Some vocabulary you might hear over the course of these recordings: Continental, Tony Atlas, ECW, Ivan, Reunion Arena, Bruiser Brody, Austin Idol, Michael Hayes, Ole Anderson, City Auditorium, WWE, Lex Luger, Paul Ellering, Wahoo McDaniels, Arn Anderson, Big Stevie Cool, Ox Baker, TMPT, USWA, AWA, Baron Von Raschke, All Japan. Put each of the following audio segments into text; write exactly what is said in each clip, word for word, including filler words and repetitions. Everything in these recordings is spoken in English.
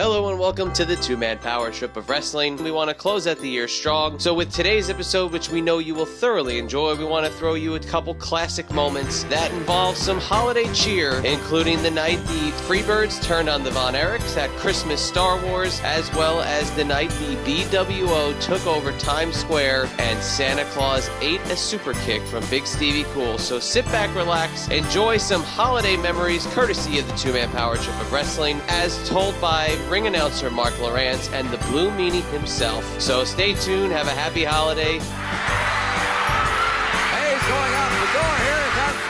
Hello and welcome to the two-man power trip of wrestling. We want to close out the year strong, so with today's episode, which we know you will thoroughly enjoy, we want to throw you a couple classic moments that involve some holiday cheer, including the night the Freebirds turned on the Von Erichs at Christmas Star Wars, as well as the night the B W O took over Times Square and Santa Claus ate a super kick from Big Stevie Cool. So sit back, relax, enjoy some holiday memories courtesy of the two-man power trip of wrestling, as told by ring announcer Mark Lawrence and the Blue Meanie himself. So stay tuned, have a happy holiday. Hayes going out the door, here it comes.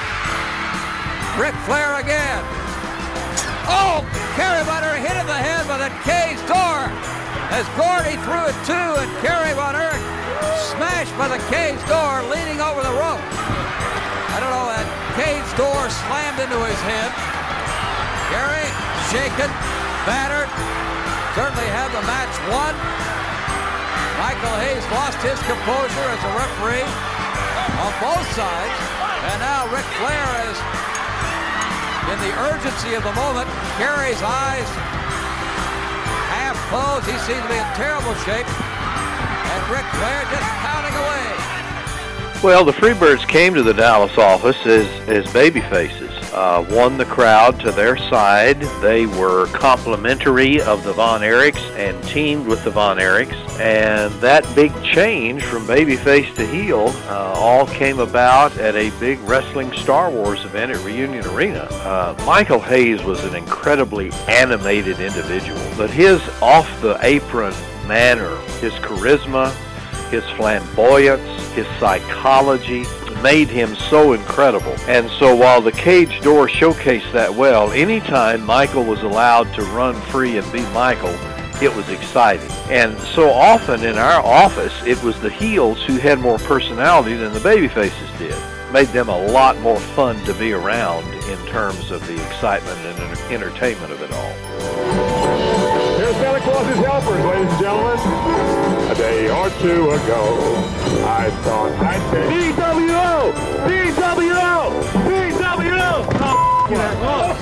Ric Flair again. Oh, Carey Butter hit in the head with a cage door. As Gordy threw it too, and Carey Butter smashed by the cage door, leaning over the rope. I don't know, that cage door slammed into his head. Carey shaken, battered, certainly had the match won. Michael Hayes lost his composure as a referee on both sides, and now Ric Flair is in the urgency of the moment. Carey's eyes half closed, he seems to be in terrible shape, and Ric Flair just pounding away. Well, the Freebirds came to the Dallas office as, as babyfaces. Uh, won the crowd to their side. They were complimentary of the Von Erichs and teamed with the Von Erichs. And that big change from babyface to heel uh, all came about at a big wrestling Star Wars event at Reunion Arena. Uh, Michael Hayes was an incredibly animated individual, but his off-the-apron manner, his charisma, his flamboyance, his psychology made him so incredible. And so while the cage door showcased that well, anytime Michael was allowed to run free and be Michael, it was exciting. And so often in our office, it was the heels who had more personality than the babyfaces did. Made them a lot more fun to be around in terms of the excitement and entertainment of it all. Here's Santa Claus's helpers, ladies and gentlemen. A day or two ago, I thought I'd say, B W O! B W O! B W O! Oh, f***ing asshole.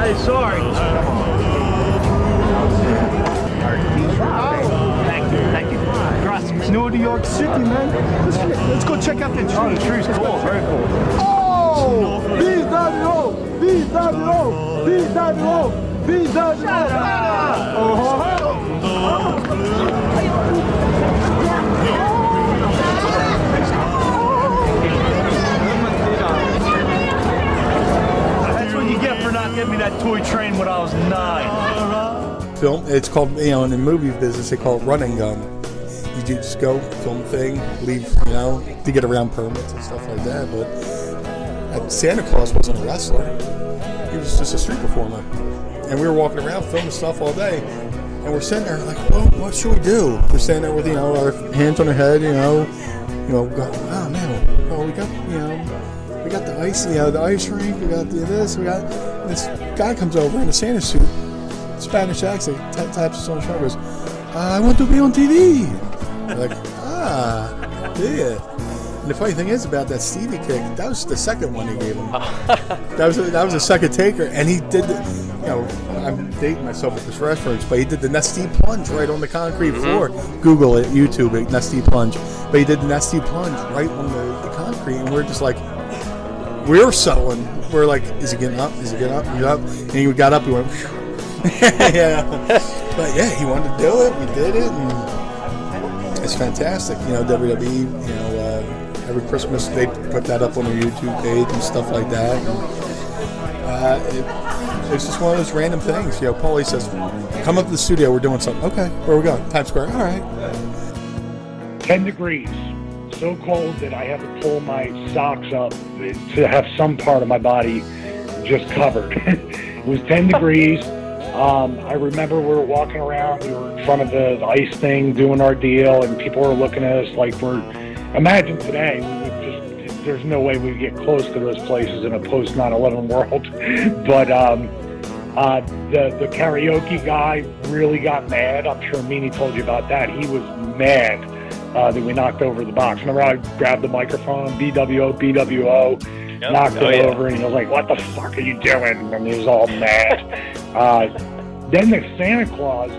Hey, sorry. Thank you, thank you. Trust me. New York City, man. Let's, let's go check out the tree. Oh, the tree's cool, very cool. Oh! B W O! B W O! B W O! B W O! Shut up! Uh-huh. That's what you get for not giving me that toy train when I was nine. Film, it's called, you know, in the movie business, they call it run and gun. You do just go, film thing, leave, you know, to get around permits and stuff like that. But Santa Claus wasn't a wrestler. He was just a street performer. And we were walking around filming stuff all day. And we're sitting there like, well, what should we do? We're sitting there with, you know, our hands on our head, you know, you know, go, oh man, well, we got, you know, we got the ice, you know, the ice rink, we got the, this, we got this guy comes over in a Santa suit, Spanish accent, t- taps us on the shoulder, goes, I want to be on T V. We're like, ah, yeah. And the funny thing is about that Stevie kick, that was the second one he gave him. That was a, that was a second taker, and he did the, you know, I'm dating myself with this reference, but he did the nasty plunge right on the concrete floor. Mm-hmm. Google it, YouTube it, nasty plunge. But he did the nasty plunge right on the, the concrete, and we're just like, we're selling. We're like, is he getting up? Is he getting up? He's up. And he got up, he went, yeah. But yeah, he wanted to do it. We did it, and it's fantastic. You know, W W E, you know, uh, every Christmas they put that up on their YouTube page and stuff like that. And, uh, it, It's just one of those random things. You know, Paulie says, come up to the studio, we're doing something. Okay, where are we going? Times Square, all right. ten degrees, so cold that I had to pull my socks up to have some part of my body just covered. It was ten degrees. Um, I remember we were walking around, we were in front of the ice thing doing our deal, and people were looking at us like we're, imagine today, there's no way we'd get close to those places in a post nine eleven world. But um, uh, the, the karaoke guy really got mad. I'm sure Meanie told you about that. He was mad uh, that we knocked over the box. Remember I grabbed the microphone, B W O, B W O, yep. knocked oh, it yeah. over, and he was like, what the fuck are you doing? And he was all mad. Uh, Then there's Santa Claus.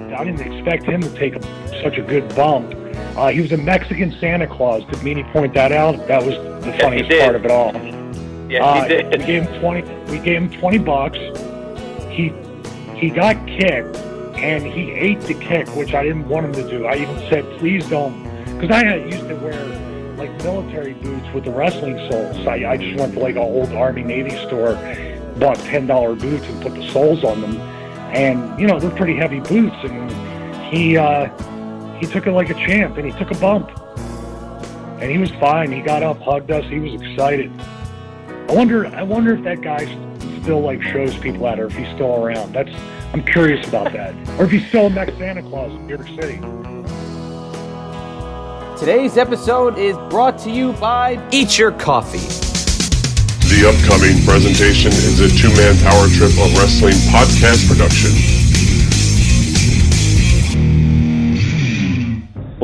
I didn't expect him to take a, such a good bump. Uh, he was a Mexican Santa Claus. Did Meany point that out? That was the yes, funniest part of it all. Yes, uh, he did. We gave him twenty. We gave him twenty bucks. He he got kicked, and he ate the kick, which I didn't want him to do. I even said, "Please don't," because I had, used to wear like military boots with the wrestling soles. I, I just went to like an old Army Navy store, bought ten dollar boots, and put the soles on them. And you know, they're pretty heavy boots, and he. Uh, He took it like a champ, and he took a bump. And he was fine. He got up, hugged us. He was excited. I wonder I wonder if that guy still like shows people at her, if he's still around. That's I'm curious about that. Or if he's still next Santa Claus in New York City. Today's episode is brought to you by Eat Your Coffee. The upcoming presentation is a two-man power trip of wrestling podcast production.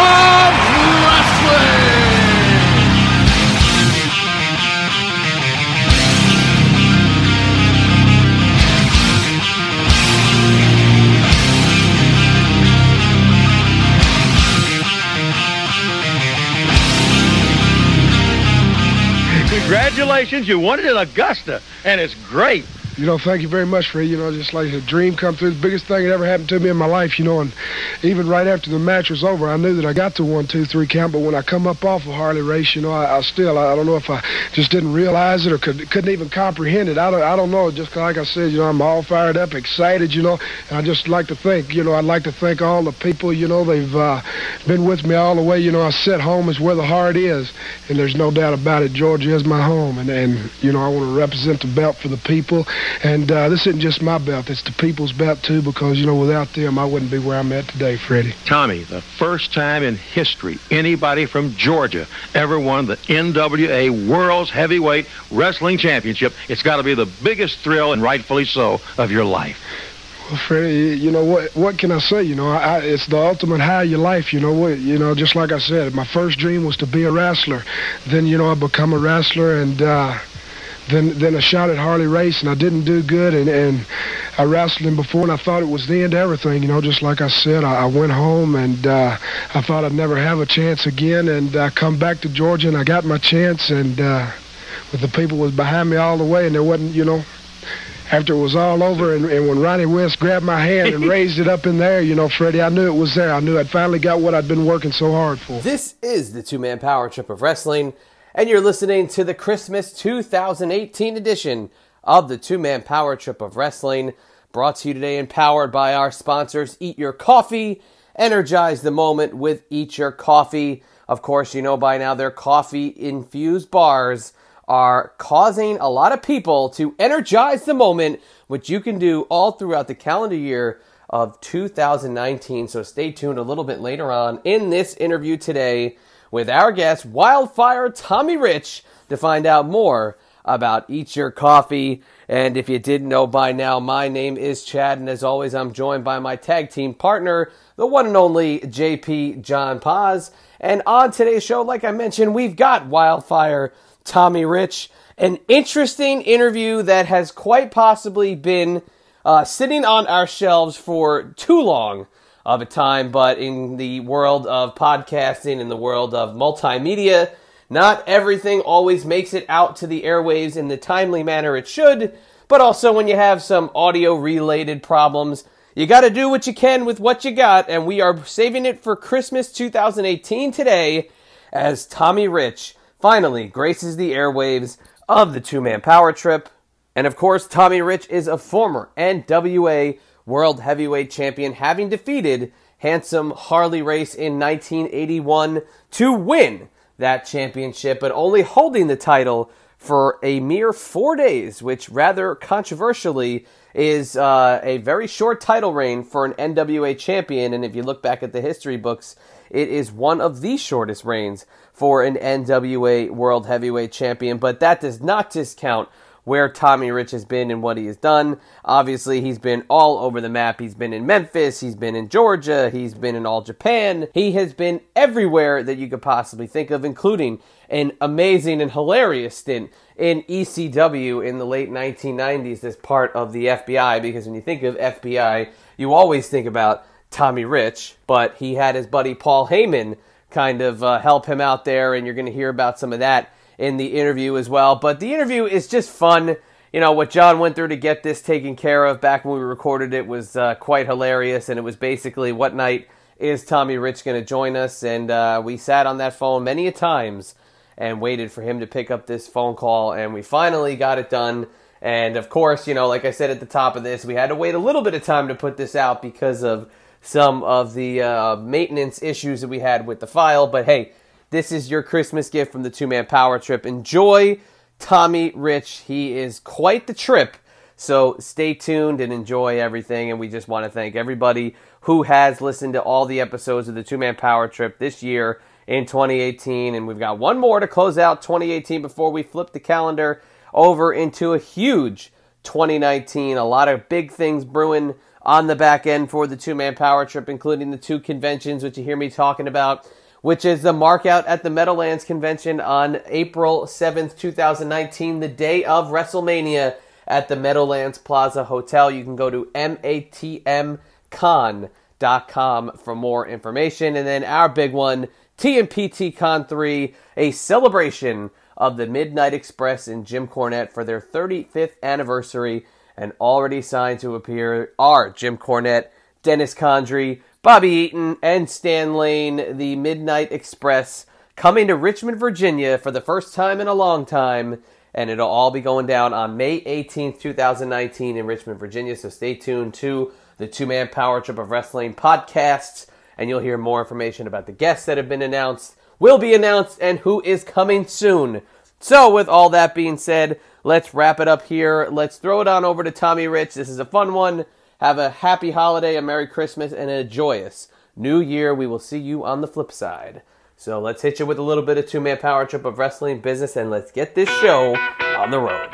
of wrestling. Congratulations, you won it in Augusta, and it's great. You know, thank you very much, Ray. You know, just like a dream come through. The biggest thing that ever happened to me in my life, you know, and even right after the match was over, I knew that I got the one, two, three count, but when I come up off of Harley Race, you know, I, I still, I, I don't know if I just didn't realize it or could, couldn't even comprehend it. I don't, I don't know. Just like I said, you know, I'm all fired up, excited, you know, and I just like to thank, you know, I'd like to thank all the people, you know, they've uh, been with me all the way. You know, I said home is where the heart is, and there's no doubt about it. Georgia is my home, and, and you know, I want to represent the belt for the people. And uh, this isn't just my belt, it's the people's belt, too, because, you know, without them, I wouldn't be where I'm at today, Freddie. Tommy, the first time in history anybody from Georgia ever won the N W A World Heavyweight Wrestling Championship. It's got to be the biggest thrill, and rightfully so, of your life. Well, Freddie, you know, what What can I say? You know, I, it's the ultimate high of your life, you know. What, you know, just like I said, my first dream was to be a wrestler. Then, you know, I become a wrestler, and... Uh, Then, then I shot at Harley Race, and I didn't do good, and, and I wrestled him before, and I thought it was the end of everything. You know, just like I said, I, I went home, and uh, I thought I'd never have a chance again, and I come back to Georgia, and I got my chance, and uh, but the people was behind me all the way, and there wasn't, you know, after it was all over, and, and when Ronnie West grabbed my hand and raised it up in there, you know, Freddie, I knew it was there. I knew I'd finally got what I'd been working so hard for. This is the two-man power trip of wrestling. And you're listening to the Christmas two thousand eighteen edition of the two-man power trip of wrestling, brought to you today and powered by our sponsors, Eat Your Coffee. Energize the moment with Eat Your Coffee. Of course, you know by now their coffee-infused bars are causing a lot of people to energize the moment, which you can do all throughout the calendar year of two thousand nineteen. So stay tuned a little bit later on in this interview today with our guest, Wildfire Tommy Rich, to find out more about Eat Your Coffee. And if you didn't know by now, my name is Chad, and as always, I'm joined by my tag team partner, the one and only J P John Paz. And on today's show, like I mentioned, we've got Wildfire Tommy Rich, an interesting interview that has quite possibly been uh, sitting on our shelves for too long of a time, but in the world of podcasting, in the world of multimedia, not everything always makes it out to the airwaves in the timely manner it should, but also when you have some audio-related problems, you got to do what you can with what you got, and we are saving it for Christmas two thousand eighteen today as Tommy Rich finally graces the airwaves of the two-man power trip. And of course, Tommy Rich is a former N W A World Heavyweight Champion, having defeated handsome Harley Race in nineteen eighty-one to win that championship, but only holding the title for a mere four days, which rather controversially is uh, a very short title reign for an N W A champion. And if you look back at the history books, it is one of the shortest reigns for an N W A World Heavyweight Champion. But that does not discount where Tommy Rich has been and what he has done. Obviously, he's been all over the map. He's been in Memphis, he's been in Georgia, he's been in All Japan. He has been everywhere that you could possibly think of, including an amazing and hilarious stint in E C W in the late nineteen nineties as part of the F B I, because when you think of F B I, you always think about Tommy Rich, but he had his buddy Paul Heyman kind of uh, help him out there, and you're going to hear about some of that in the interview as well. But the interview is just fun. You know, what John went through to get this taken care of back when we recorded it was uh, quite hilarious, and it was basically, what night is Tommy Rich going to join us? And uh, we sat on that phone many a times and waited for him to pick up this phone call, and we finally got it done. And of course, you know, like I said at the top of this, we had to wait a little bit of time to put this out because of some of the uh, maintenance issues that we had with the file. But hey, this is your Christmas gift from the two-man power trip. Enjoy Tommy Rich. He is quite the trip. So stay tuned and enjoy everything. And we just want to thank everybody who has listened to all the episodes of the two-man power trip this year in twenty eighteen. And we've got one more to close out twenty eighteen before we flip the calendar over into a huge twenty nineteen. A lot of big things brewing on the back end for the two-man power trip, including the two conventions, which you hear me talking about, which is the markout at the Meadowlands Convention on April seventh, two thousand nineteen, the day of WrestleMania at the Meadowlands Plaza Hotel. You can go to M A T M con dot com for more information. And then our big one, T M P T Con three, a celebration of the Midnight Express and Jim Cornette for their thirty-fifth anniversary. And already signed to appear are Jim Cornette, Dennis Condrey, Bobby Eaton, and Stan Lane, the Midnight Express, coming to Richmond, Virginia for the first time in a long time, and it'll all be going down on May eighteenth, two thousand nineteen in Richmond, Virginia, so stay tuned to the two-man Power Trip of Wrestling podcasts, and you'll hear more information about the guests that have been announced, will be announced, and who is coming soon. So with all that being said, let's wrap it up here. Let's throw it on over to Tommy Rich. This is a fun one. Have a happy holiday, a Merry Christmas, and a joyous New Year. We will see you on the flip side. So let's hit you with a little bit of two-man power trip of wrestling business, and let's get this show on the road.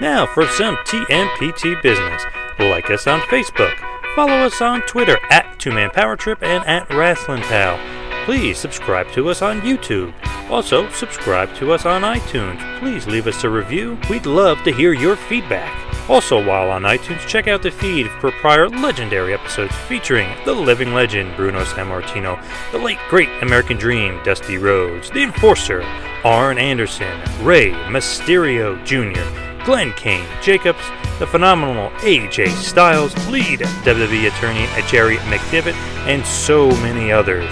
Now for some T M P T business. Like us on Facebook. Follow us on Twitter at two-man power trip and at Wrestling Pal. Please subscribe to us on YouTube. Also, subscribe to us on iTunes. Please leave us a review. We'd love to hear your feedback. Also, while on iTunes, check out the feed for prior legendary episodes featuring the living legend Bruno Sammartino, the late great American Dream Dusty Rhodes, the Enforcer, Arn Anderson, Rey Mysterio Junior, Glenn Kane Jacobs, the phenomenal A J Styles, lead W W E attorney Jerry McDivitt, and so many others.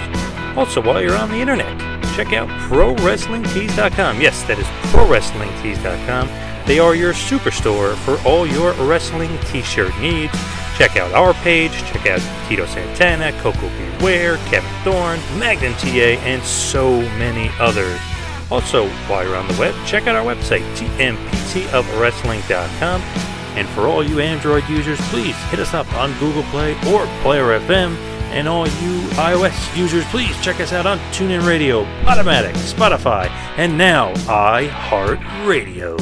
Also, while you're on the internet, check out Pro Wrestling Tees dot com. Yes, that is Pro Wrestling Tees dot com. They are your superstore for all your wrestling t-shirt needs. Check out our page. Check out Tito Santana, Coco Beware, Kevin Thorne, Magnum T A, and so many others. Also, while you're on the web, check out our website, T M P T of wrestling dot com. And for all you Android users, please hit us up on Google Play or Player F M. And all you iOS users, please check us out on TuneIn Radio, Podomatic, Spotify, and now iHeartRadio.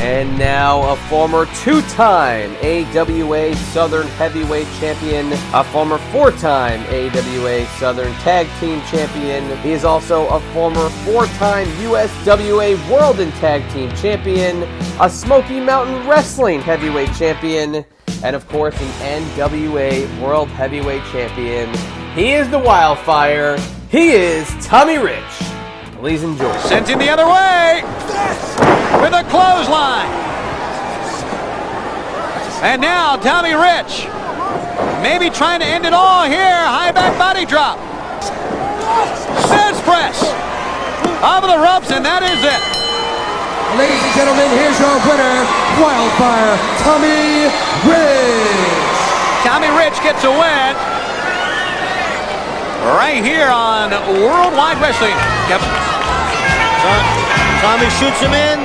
And now a former two-time A W A Southern Heavyweight Champion, a former four-time A W A Southern Tag Team Champion. He is also a former four-time U S W A World and Tag Team Champion, a Smoky Mountain Wrestling Heavyweight Champion, and of course an N W A World Heavyweight Champion. He is the Wildfire. He is Tommy Rich. Please enjoy. Sent him the other way with a clothesline. And now Tommy Rich maybe trying to end it all here. High back body drop. Sits press. Over the ropes, and that is it. Ladies and gentlemen, here's your winner, Wildfire Tommy Rich. Tommy Rich gets a win right here on Worldwide Wrestling. Yep. Tommy shoots him in.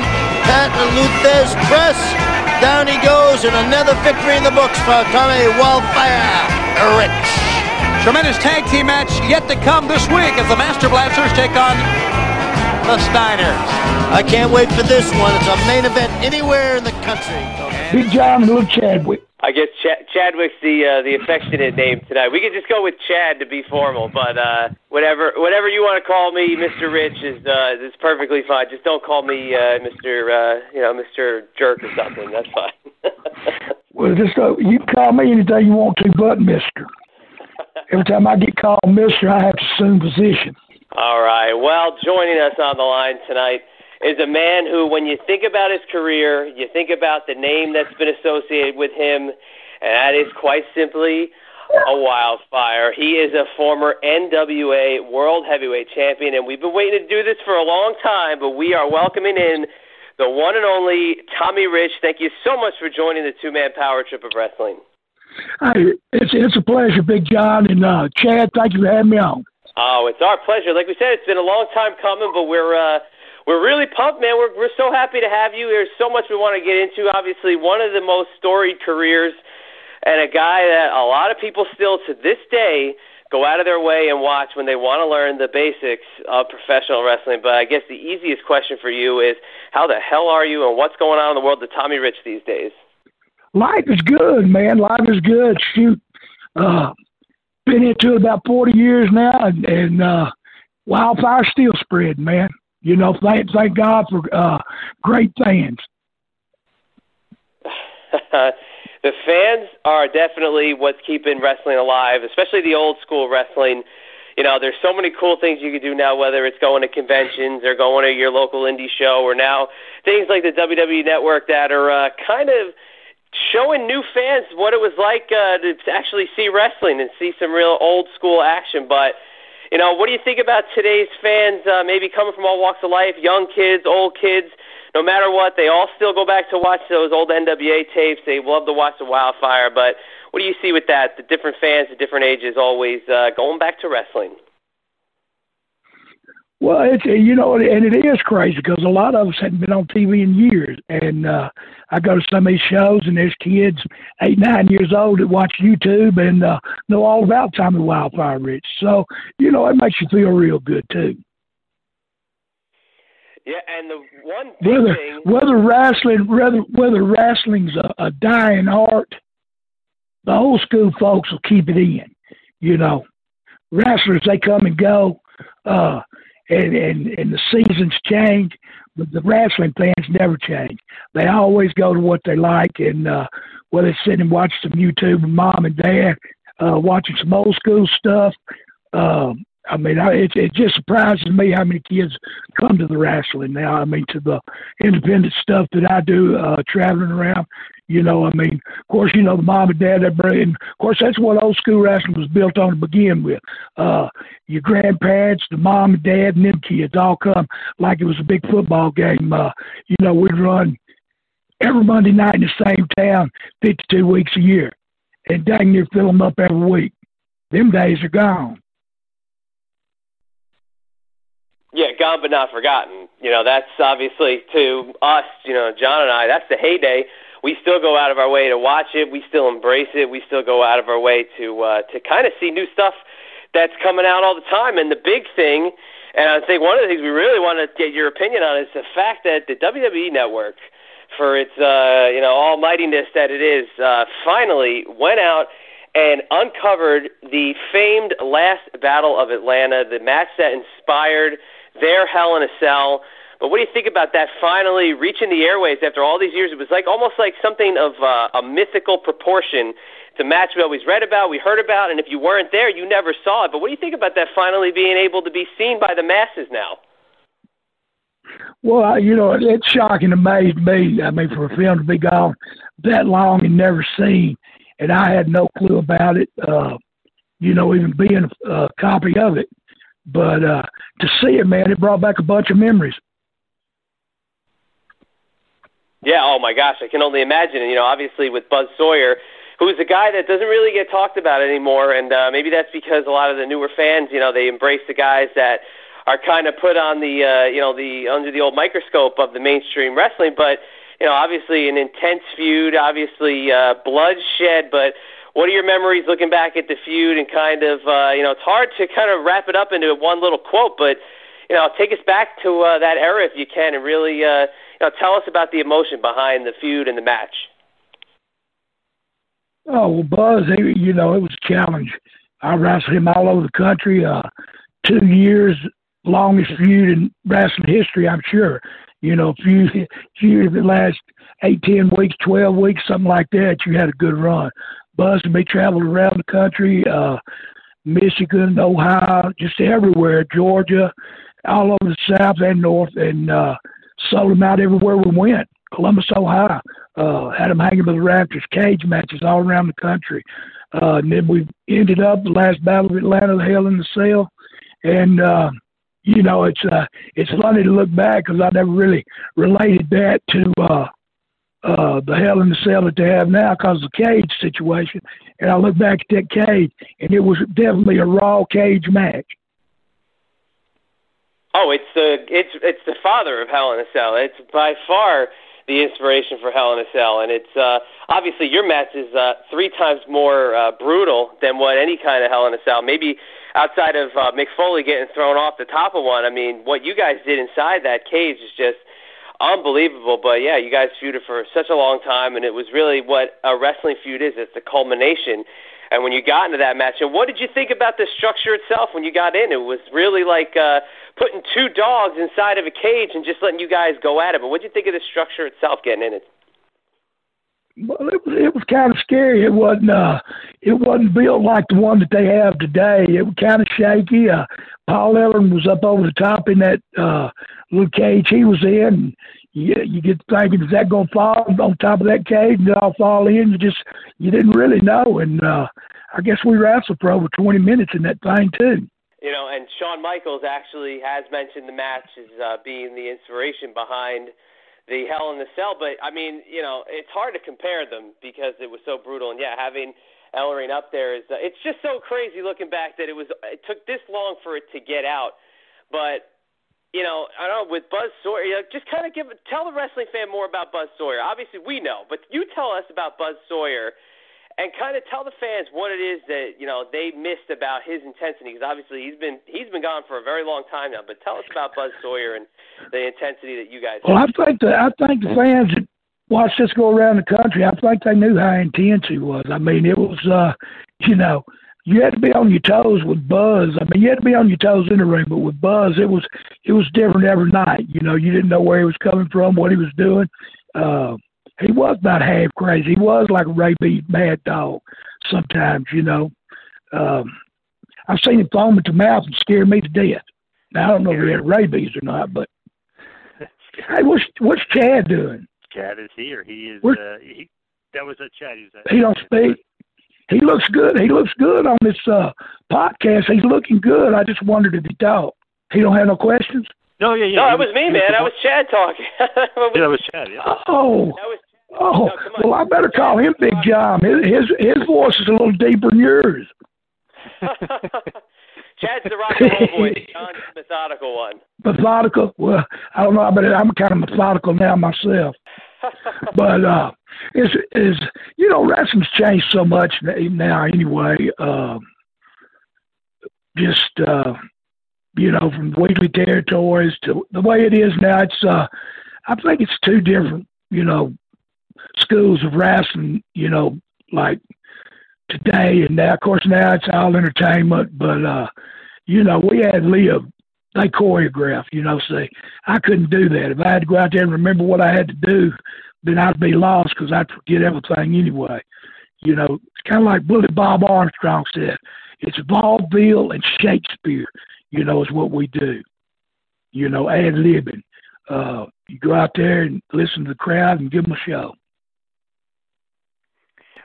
Pat Luthes press. Down he goes, and another victory in the books for Tommy Wildfire Rich. Tremendous tag team match yet to come this week as the Master Blasters take on the Steiners. I can't wait for this one. It's a main event anywhere in the country. Big John, little Chadwick. I guess Ch- Chadwick's the uh, the affectionate name tonight. We could just go with Chad to be formal, but uh, whatever whatever you want to call me, Mister Rich is uh, is perfectly fine. Just don't call me uh, Mister Uh, you know, Mister Jerk or something. That's fine. Well, just uh, you can call me anything you want to, but Mister Every time I get called Mister, I have to assume position. All right. Well, joining us on the line tonight is a man who, when you think about his career, you think about the name that's been associated with him, and that is quite simply a Wildfire. He is a former N W A World Heavyweight Champion, and we've been waiting to do this for a long time, but we are welcoming in the one and only Tommy Rich. Thank you so much for joining the two-man power trip of wrestling. Hey, it's, it's a pleasure, Big John, and uh, Chad, thank you for having me on. Oh, it's our pleasure. Like we said, it's been a long time coming, but we're uh, we're really pumped, man. We're we're so happy to have you. There's so much we want to get into. Obviously, one of the most storied careers, and a guy that a lot of people still to this day go out of their way and watch when they want to learn the basics of professional wrestling. But I guess the easiest question for you is, how the hell are you, and what's going on in the world of Tommy Rich these days? Life is good, man. Life is good. Shoot. Uh, Been into it about forty years now, and, and uh, Wildfire still spread, man. You know, thank thank God for uh, great fans. The fans are definitely what's keeping wrestling alive, especially the old school wrestling. You know, there's so many cool things you can do now, whether it's going to conventions or going to your local indie show, or now things like the W W E Network that are uh, kind of showing new fans what it was like uh, to actually see wrestling and see some real old-school action. But, you know, what do you think about today's fans, uh, maybe coming from all walks of life, young kids, old kids, no matter what, they all still go back to watch those old N W A tapes. They love to watch the Wildfire. But what do you see with that, the different fans, the different ages always uh, going back to wrestling? Well, it's, you know, and it is crazy because a lot of us hadn't been on T V in years. And uh, I go to some of these shows, and there's kids eight, nine years old that watch YouTube and uh, know all about Tommy Wildfire Rich. So, you know, it makes you feel real good, too. Yeah, and the one thing... Whether, whether, wrestling, whether, whether wrestling's a, a dying art, the old school folks will keep it in, you know. Wrestlers, they come and go. Uh, And, and and the seasons change, but the wrestling fans never change. They always go to what they like, and uh, whether it's sitting and watching some YouTube and mom and dad, uh, watching some old school stuff. Um, I mean, I, it, it just surprises me how many kids come to the wrestling now. I mean, to the independent stuff that I do, uh, traveling around. You know, I mean, of course, you know, the mom and dad, that bring, of course, that's what old school wrestling was built on to begin with. Uh, your grandparents, the mom and dad, and them kids all come like it was a big football game. Uh, you know, we'd run every Monday night in the same town fifty-two weeks a year, and dang near fill them up every week. Them days are gone. Yeah, gone but not forgotten. You know, that's obviously to us, you know, John and I, that's the heyday. we still go out of our way to watch it. We still embrace it. We still go out of our way to uh, to kind of see new stuff that's coming out all the time. And the big thing, and I think one of the things we really want to get your opinion on, is the fact that the W W E Network, for its uh, you know almightiness that it is, uh, finally went out and uncovered the famed Last Battle of Atlanta, the match that inspired their Hell in a Cell. But what do you think about that finally reaching the airwaves after all these years? It was like almost like something of uh, a mythical proportion. It's a match we always read about, we heard about, and if you weren't there, you never saw it. But what do you think about that finally being able to be seen by the masses now? Well, you know, it, it shocked and amazed me. I mean, for a film to be gone that long and never seen, and I had no clue about it, uh, you know, even being a, a copy of it. But uh, to see it, man, it brought back a bunch of memories. Yeah, oh my gosh, I can only imagine. You know, obviously with Buzz Sawyer, who's a guy that doesn't really get talked about anymore, and uh, maybe that's because a lot of the newer fans, you know, they embrace the guys that are kind of put on the, uh, you know, the under the old microscope of the mainstream wrestling. But, you know, obviously an intense feud, obviously uh, bloodshed, but what are your memories looking back at the feud and kind of, uh, you know, it's hard to kind of wrap it up into one little quote, but, you know, take us back to uh, that era if you can and really uh, you know, tell us about the emotion behind the feud and the match. Oh, well, Buzz, he, you know, it was a challenge. I wrestled him all over the country. Uh, two years, longest feud in wrestling history, I'm sure. You know, feud, feud that lasts eight, ten weeks, twelve weeks, something like that, you had a good run. Buzz and me traveled around the country, uh, Michigan, Ohio, just everywhere, Georgia, all over the South and North, and uh, sold them out everywhere we went. Columbus, Ohio, uh, had them hanging by the rafters, cage matches all around the country. Uh, and then we ended up the Last Battle of Atlanta, the Hell in the Cell. And, uh, you know, it's uh, it's funny to look back because I never really related that to uh, uh, the Hell in the Cell that they have now because of the cage situation. And I look back at that cage, and it was definitely a raw cage match. Oh, it's the it's it's the father of Hell in a Cell. It's by far the inspiration for Hell in a Cell, and it's uh, obviously your match is uh, three times more uh, brutal than what any kind of Hell in a Cell. Maybe outside of uh, Mick Foley getting thrown off the top of one, I mean, what you guys did inside that cage is just unbelievable. But yeah, you guys feuded for such a long time, and it was really what a wrestling feud is. It's the culmination. And when you got into that match, and what did you think about the structure itself when you got in? It was really like uh, putting two dogs inside of a cage and just letting you guys go at it. But what did you think of the structure itself getting in it? Well, it was, it was kind of scary. It wasn't uh, it wasn't built like the one that they have today. It was kind of shaky. Uh, Paul Ellen was up over the top in that uh, little cage he was in. You, you get thinking, is that going to fall on top of that cage? Did it all fall in? You just you didn't really know. And uh, I guess we wrestled for over twenty minutes in that thing too. You know, and Shawn Michaels actually has mentioned the match as uh, being the inspiration behind the Hell in the Cell, but, I mean, you know, it's hard to compare them because it was so brutal. And, yeah, having Ellering up there is uh, – it's just so crazy looking back that it was – it took this long for it to get out. But, you know, I don't know, with Buzz Sawyer, you know, just kind of give – tell the wrestling fan more about Buzz Sawyer. Obviously, we know, but you tell us about Buzz Sawyer and kind of tell the fans what it is that, you know, they missed about his intensity, because obviously he's been he's been gone for a very long time now. But tell us about Buzz Sawyer and the intensity that you guys Well, have. I think the, I think the fans that watched this go around the country, I think they knew how intense he was. I mean, it was, uh, you know, you had to be on your toes with Buzz. I mean, you had to be on your toes in the ring, but with Buzz, it was it was different every night. You know, you didn't know where he was coming from, what he was doing. Uh, he was not half crazy. He was like a rabid mad dog sometimes, you know. Um, I've seen him foam at the mouth and scare me to death. Now, I don't know if he had rabies or not, but hey, what's what's Chad doing? Chad is here. He is. Uh, he, that was a Chad. He, was a, he don't speak. He looks good. He looks good on this uh, podcast. He's looking good. I just wondered if he talked. He don't have no questions? No, yeah, yeah. No, that was, was me, man. That was Chad talking. was, yeah, that was Chad. Yeah. Oh. That was Oh, well, I better call him Big John. His his, his voice is a little deeper than yours. Chad's the rock and roll voice. John's the methodical one. Methodical? Well, I don't know, but I'm kind of methodical now myself. But uh, it's, it's, you know, wrestling's changed so much now anyway. Uh, just, uh, you know, from weekly territories to the way it is now, it's, uh, I think it's two different, you know, schools of wrestling, you know, like today and now. Of course, now it's all entertainment, but, uh, you know, we had Liv. They choreographed, you know, see. I couldn't do that. If I had to go out there and remember what I had to do, then I'd be lost because I'd forget everything anyway. You know, it's kind of like Billy Bob Armstrong said, it's vaudeville and Shakespeare, you know, is what we do. You know, ad-libbing. Uh, you go out there and listen to the crowd and give them a show.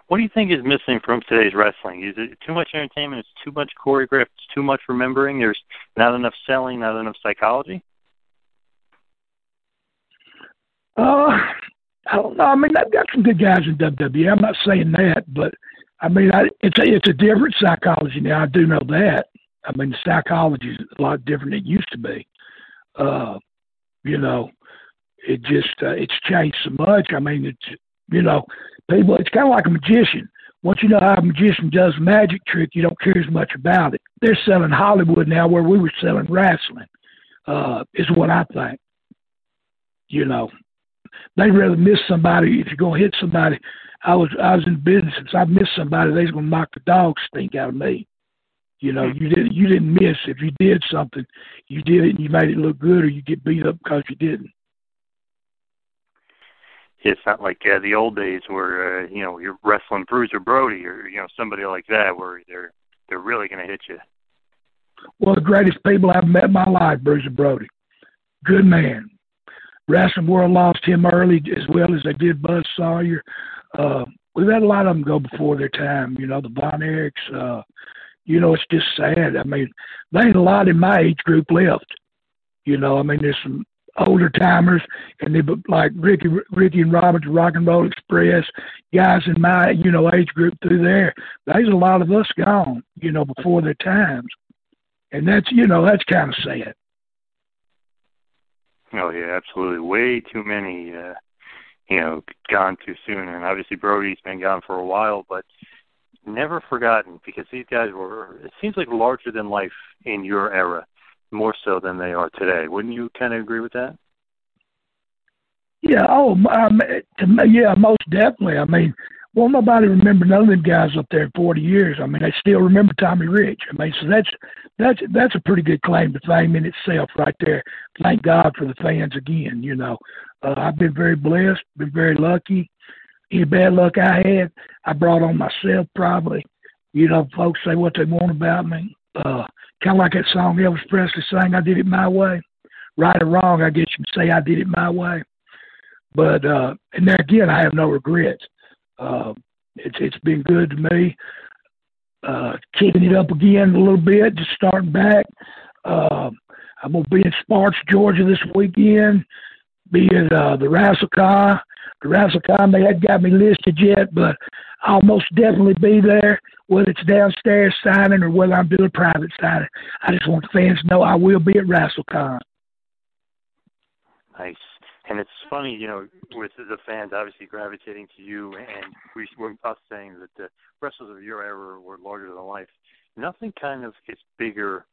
What do you think is missing from today's wrestling? Is it too much entertainment? It's too much choreographed? It's too much remembering? There's not enough selling, not enough psychology? Uh, I don't know. I mean, I've got some good guys in W W E. I'm not saying that, but, I mean, I, it's, a, it's a different psychology now. I do know that. I mean, the psychology is a lot different than it used to be. Uh, you know, it just, uh, it's changed so much. I mean, it's, you know, people, it's kind of like a magician. Once you know how a magician does a magic trick, you don't care as much about it. They're selling Hollywood now where we were selling wrestling, uh, is what I think. You know, they'd rather miss somebody. If you're going to hit somebody, I was I was in business. If I missed somebody, they're going to knock the dog stink out of me. You know, you didn't, you didn't miss. If you did something, you did it and you made it look good, or you get beat up because you didn't. It's not like uh, the old days where, uh, you know, you're wrestling Bruiser Brody or, you know, somebody like that where they're they're really going to hit you. Well, the greatest people I've met in my life, Bruiser Brody. Good man. Wrestling World lost him early as well as they did Buzz Sawyer. Uh, we've had a lot of them go before their time, you know, the Von Erichs. Uh, you know, it's just sad. I mean, there ain't a lot in my age group left. You know, I mean, there's some older timers, and they like Ricky, Ricky and Roberts, Rock and Roll Express, guys in my, you know, age group through there. There's a lot of us gone, you know, before their times, and that's, you know, that's kind of sad. Oh yeah, absolutely. Way too many, uh, you know, gone too soon, and obviously Brody's been gone for a while, but never forgotten because these guys were. It seems like larger than life in your era. More so than they are today. Wouldn't you kind of agree with that? Yeah, oh, um, to me, yeah, most definitely. I mean, well, nobody remember none of them guys up there in forty years. I mean, they still remember Tommy Rich. I mean, so that's that's that's a pretty good claim to fame in itself right there. Thank God for the fans again, you know. Uh, I've been very blessed, been very lucky. Any bad luck I had, I brought on myself probably. You know, folks say what they want about me. Uh, kind of like that song Elvis Presley sang, I did it my way. Right or wrong, I guess you can say I did it my way. But, uh, and there again, I have no regrets. Uh, it's, it's been good to me. Uh, keeping it up again a little bit, just starting back. Uh, I'm going to be in Sparks, Georgia this weekend, be at uh, the WrestleCon. The WrestleCon, they hadn't got me listed yet, but I'll most definitely be there, whether it's downstairs signing or whether I'm doing private signing. I just want the fans to know I will be at WrestleCon. Nice. And it's funny, you know, with the fans obviously gravitating to you and we were us saying that the wrestlers of your era were larger than life. Nothing kind of gets bigger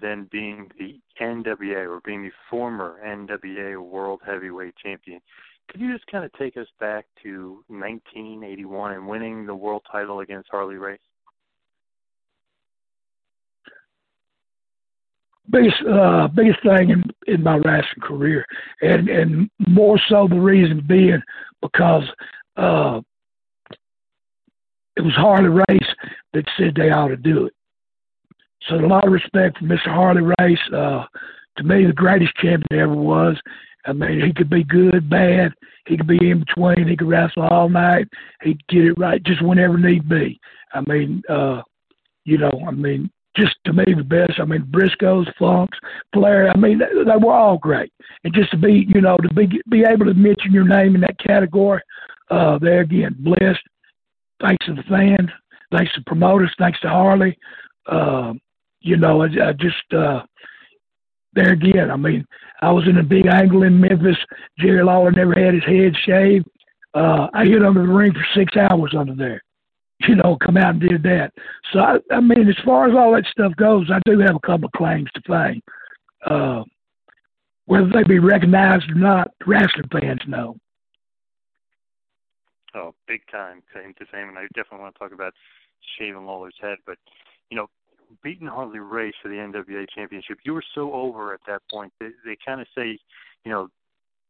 than being the N W A or being the former N W A World Heavyweight Champion. Could you just kind of take us back to nineteen eighty-one and winning the world title against Harley Race? Biggest, uh, biggest thing in, in my wrestling career, and, and more so the reason being because uh, it was Harley Race that said they ought to do it. So a lot of respect for Mister Harley Race. Uh, to me, the greatest champion there ever was. I mean, he could be good, bad. He could be in between. He could wrestle all night. He could get it right just whenever need be. I mean, uh, you know, I mean, just to me the best. I mean, Briscoes, Funks, Flair. I mean, they, they were all great. And just to be, you know, to be be able to mention your name in that category, uh, there again, blessed. Thanks to the fans. Thanks to promoters. Thanks to Harley. Uh, you know, I, I just. Uh, there again. I mean, I was in a big angle in Memphis. Jerry Lawler never had his head shaved. Uh, I hid under the ring for six hours under there. You know, come out and did that. So, I, I mean, as far as all that stuff goes, I do have a couple of claims to fame. Uh, whether they be recognized or not, wrestling fans know. Oh, big time claim to fame. And I definitely want to talk about shaving Lawler's head. But, you know, beating Harley Race for the N W A Championship, you were so over at that point. They, they kind of say, you know,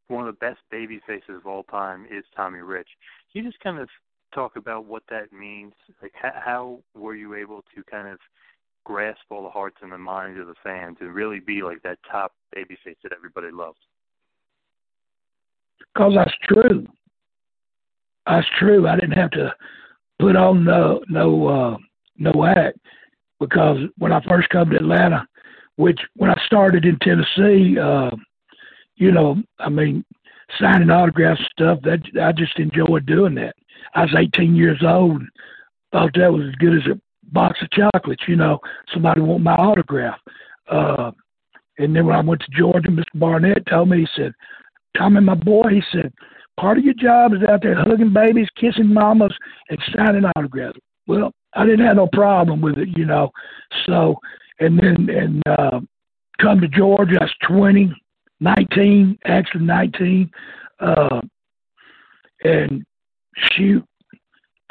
one of the best baby faces of all time is Tommy Rich. You just kind of talk about what that means. Like, how, how were you able to kind of grasp all the hearts and the minds of the fans and really be like that top baby face that everybody loves? Because that's true. That's true. I didn't have to put on no no uh, no act, because when I first come to Atlanta, which when I started in Tennessee, uh, you know, I mean, signing autographs and stuff, that I just enjoyed doing that. I was eighteen years old and thought that was as good as a box of chocolates, you know, somebody want my autograph. Uh, and then when I went to Georgia, Mister Barnett told me, he said, Tommy, my boy, he said, part of your job is out there hugging babies, kissing mamas, and signing autographs. Well, I didn't have no problem with it, you know. So, and then and uh, come to Georgia, I was twenty, nineteen, actually nineteen. Uh, and shoot,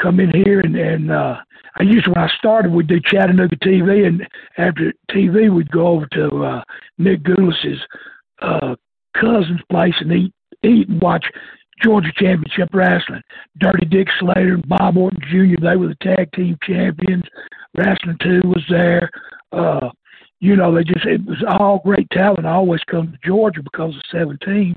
come in here, and, and uh, I used to, when I started, we'd do Chattanooga T V, and after T V, we'd go over to uh, Nick Goulis's uh, cousin's place and eat, eat and watch Georgia Championship Wrestling. Dirty Dick Slater and Bob Orton Junior, they were the tag team champions. Wrestling two was there. Uh, you know, they just, it was all great talent. I always come to Georgia because of seventeen.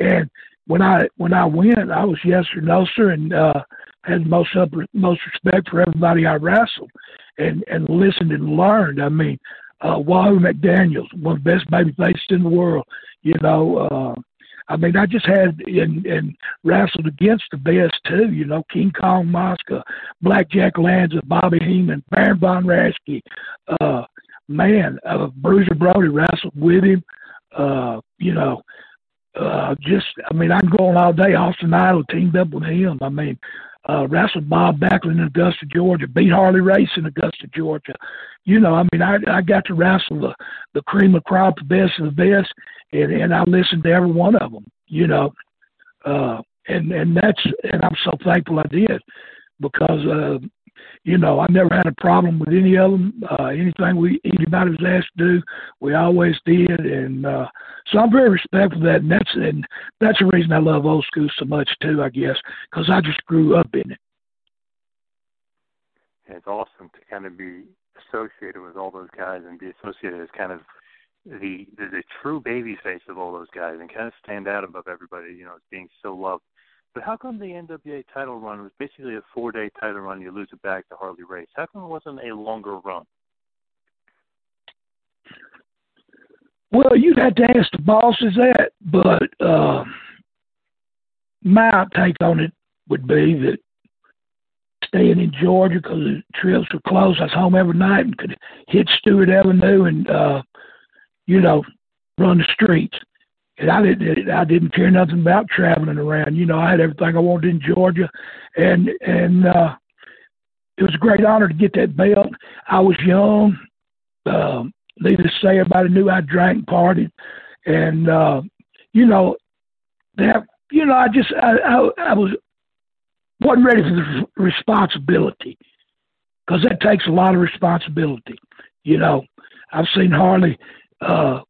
And when I when I went, I was yes or no sir, and uh, had most up, most respect for everybody I wrestled and, and listened and learned. I mean, uh, Wahoo McDaniels, one of the best baby faces in the world. You know, uh, I mean, I just had and, and wrestled against the best, too. You know, King Kong Mosca, Blackjack Lanza, Bobby Heenan, Baron Von Raschke. Uh, man, uh, Bruiser Brody wrestled with him. Uh, you know, uh, just, I mean, I'm going all day. Austin Idol teamed up with him. I mean, uh, wrestled Bob Backlund in Augusta, Georgia. Beat Harley Race in Augusta, Georgia. You know, I mean, I, I got to wrestle the, the cream of the crop, the best of the best. And, and I listened to every one of them, you know, uh, and and that's and I'm so thankful I did, because uh, you know, I never had a problem with any of them. Uh, anything we anybody was asked to do, we always did, and uh, so I'm very respectful of that. And that's and that's the reason I love old school so much too, I guess, because I just grew up in it. It's awesome to kind of be associated with all those guys and be associated as kind of The, the the true baby face of all those guys and kind of stand out above everybody, you know, as being so loved. But how come the N W A title run was basically a four-day title run, you lose it back to Harley Race? How come it wasn't a longer run? Well, you'd have to ask the bosses that, but uh, my take on it would be that staying in Georgia because the trips were closed, I was home every night and could hit Stewart Avenue and uh, you know, run the streets. And I didn't, I didn't care nothing about traveling around. You know, I had everything I wanted in Georgia. And, and uh, it was a great honor to get that belt. I was young. Um, needless to say, everybody knew I drank, partied. And, uh, you know, that, you know, I just, I, I, I was, wasn't ready for the responsibility, because that takes a lot of responsibility. You know, I've seen Harley Uh,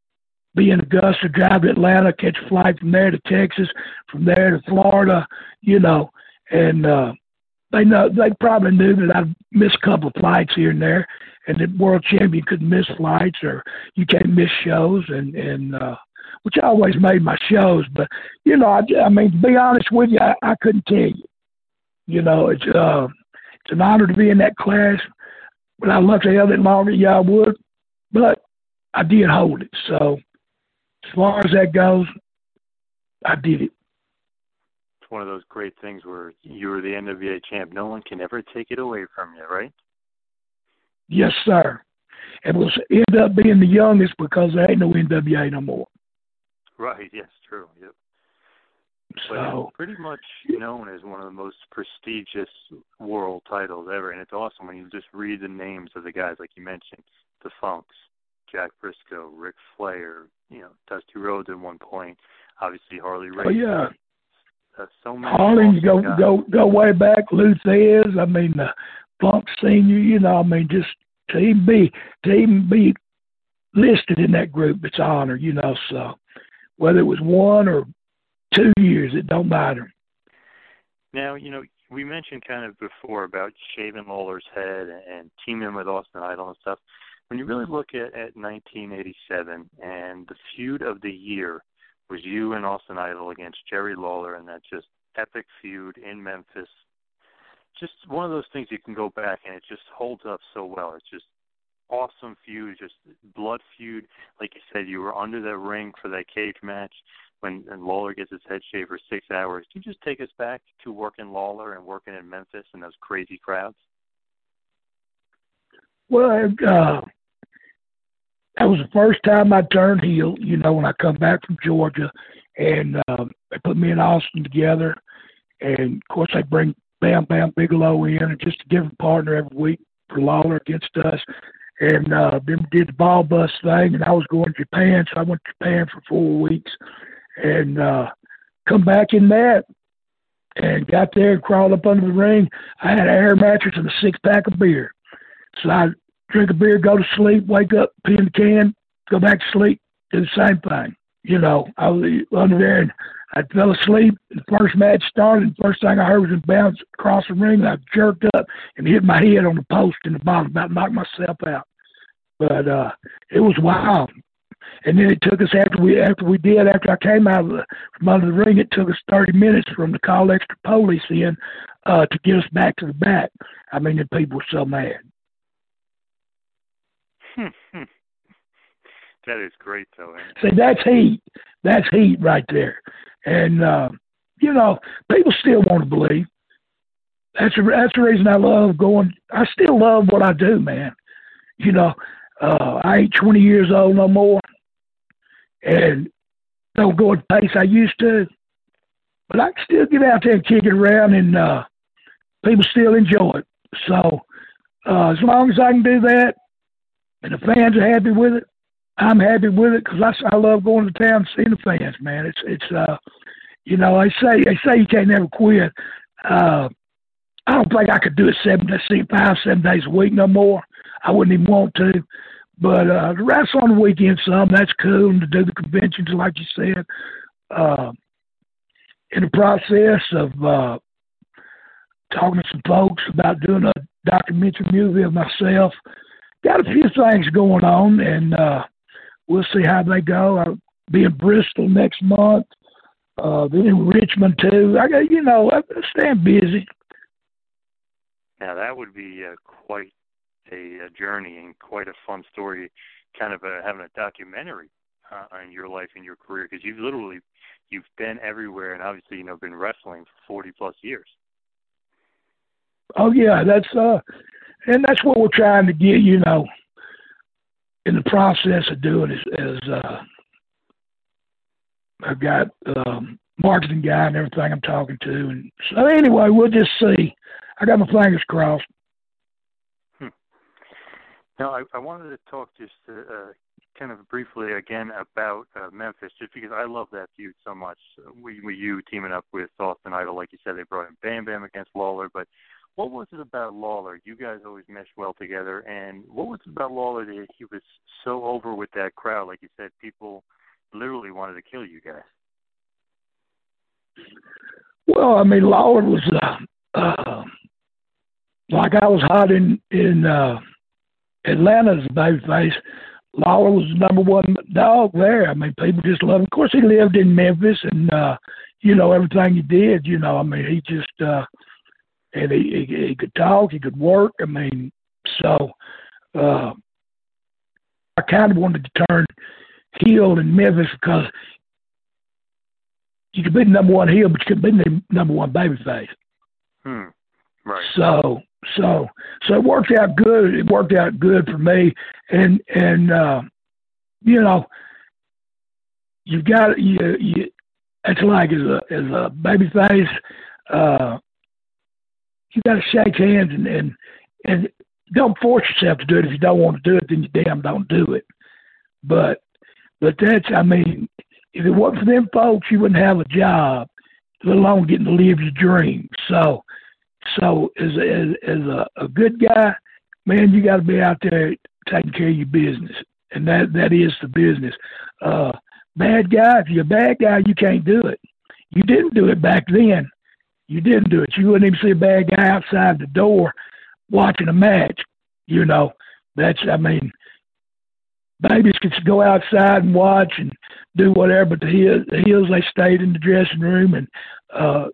be in Augusta, drive to Atlanta, catch a flight from there to Texas, from there to Florida, you know, and uh, they know they probably knew that I'd miss a couple of flights here and there, and that world champion couldn't miss flights, or you can't miss shows, and, and uh, which I always made my shows, but, you know, I, I mean, to be honest with you, I, I couldn't tell you. You know, it's, uh, it's an honor to be in that class. Would I love to have it longer? Yeah, I would, but I did hold it. So as far as that goes, I did it. It's one of those great things where you were the N W A champ. No one can ever take it away from you, right? Yes, sir. and will end up being the youngest because there ain't no N W A no more. Right, yes, true, yep. But so, it's pretty much known as one of the most prestigious world titles ever, and it's awesome when you just read the names of the guys, like you mentioned, the Funks, Jack Briscoe, Ric Flair, you know, Dusty Rhodes at one point, obviously Harley Race. Oh, yeah. Uh, so many Harley, go, go, go way back, Luthez, I mean, the Funk Senior, you know, I mean, just to even be, to even be listed in that group, it's an honor, you know, so whether it was one or two years, it don't matter. Now, you know, we mentioned kind of before about shaving Lawler's head and teaming with Austin Idol and stuff. When you really look at, at nineteen eighty-seven and the feud of the year was you and Austin Idol against Jerry Lawler and that just epic feud in Memphis. Just one of those things you can go back and it just holds up so well. It's just awesome feud, just blood feud. Like you said, you were under that ring for that cage match. When and Lawler gets his head shaved for six hours, can you just take us back to working Lawler and working in Memphis and those crazy crowds? Well, uh, that was the first time I turned heel, you know, when I come back from Georgia. And uh, they put me and Austin together. And, of course, they bring Bam Bam Bigelow in and just a different partner every week for Lawler against us. And uh, then we did the ball bus thing, and I was going to Japan, so I went to Japan for four weeks. And uh, come back in that and got there and crawled up under the ring. I had an air mattress and a six-pack of beer. So I drink a beer, go to sleep, wake up, pee in the can, go back to sleep, do the same thing. You know, I was under there and I fell asleep. The first match started. The first thing I heard was a bounce across the ring. And I jerked up and hit my head on the post in the bottom, about knocked myself out. But uh, it was wild. And then it took us after we after we did after I came out of the, from under the ring, it took us thirty minutes from the call extra police in uh, to get us back to the back. I mean, the people were so mad. That is great, though. See, that's heat. That's heat right there. And uh, you know, people still want to believe. That's a, that's the reason I love going. I still love what I do, man. You know, uh, I ain't twenty years old no more. And don't go at the pace I used to. But I can still get out there and kick it around, and uh, people still enjoy it. So uh, as long as I can do that, and the fans are happy with it, I'm happy with it because I, I love going to town and seeing the fans, man. It's, it's uh, you know, I say I say you can't never quit. Uh, I don't think I could do it seven, five, seven days a week no more. I wouldn't even want to. But uh, to wrestle on the weekend some, that's cool, and to do the conventions, like you said. Uh, in the process of uh, talking to some folks about doing a documentary movie of myself, got a few things going on, and uh, we'll see how they go. I'll be in Bristol next month, uh, then in Richmond, too. I got, you know, I'm staying busy. Now, that would be uh, quite a, a journey and quite a fun story, kind of uh, having a documentary uh, on your life and your career, because you've literally, you've been everywhere and obviously, you know, been wrestling for forty-plus years. Oh, yeah, that's... uh. And that's what we're trying to get, you know, in the process of doing is, is uh, I've got um, marketing guy and everything I'm talking to. And so anyway, we'll just see. I got my fingers crossed. Hmm. Now, I, I wanted to talk just uh, kind of briefly again about uh, Memphis, just because I love that feud so much. We, we you teaming up with Austin Idol, like you said, they brought in Bam Bam against Lawler, but what was it about Lawler? You guys always meshed well together. And what was it about Lawler that he was so over with that crowd? Like you said, people literally wanted to kill you guys. Well, I mean, Lawler was uh, uh, like I was hot in, in uh, Atlanta as a babyface. Lawler was the number one dog there. I mean, people just loved him. Of course, he lived in Memphis and, uh, you know, everything he did, you know, I mean, he just uh, – and he, he, he could talk, he could work. I mean, so uh, I kind of wanted to turn heel in Memphis because you could be the number one heel, but you could be the number one babyface. Hmm. Right. So, So, so it worked out good. It worked out good for me. And, and, uh, you know, you've got, you, you, it's like as a, as a baby face, uh, you got to shake hands and, and, and don't force yourself to do it. If you don't want to do it, then you damn don't do it. But, but that's, I mean, if it wasn't for them folks, you wouldn't have a job, let alone getting to live your dream. So, so as a, as, as a, a good guy, man, you got to be out there taking care of your business, and that that is the business. Uh, bad guy, if you're a bad guy, you can't do it. You didn't do it back then. You didn't do it. You wouldn't even see a bad guy outside the door watching a match. You know, that's, I mean, babies could go outside and watch and do whatever, but the heels, the heels they stayed in the dressing room, and uh,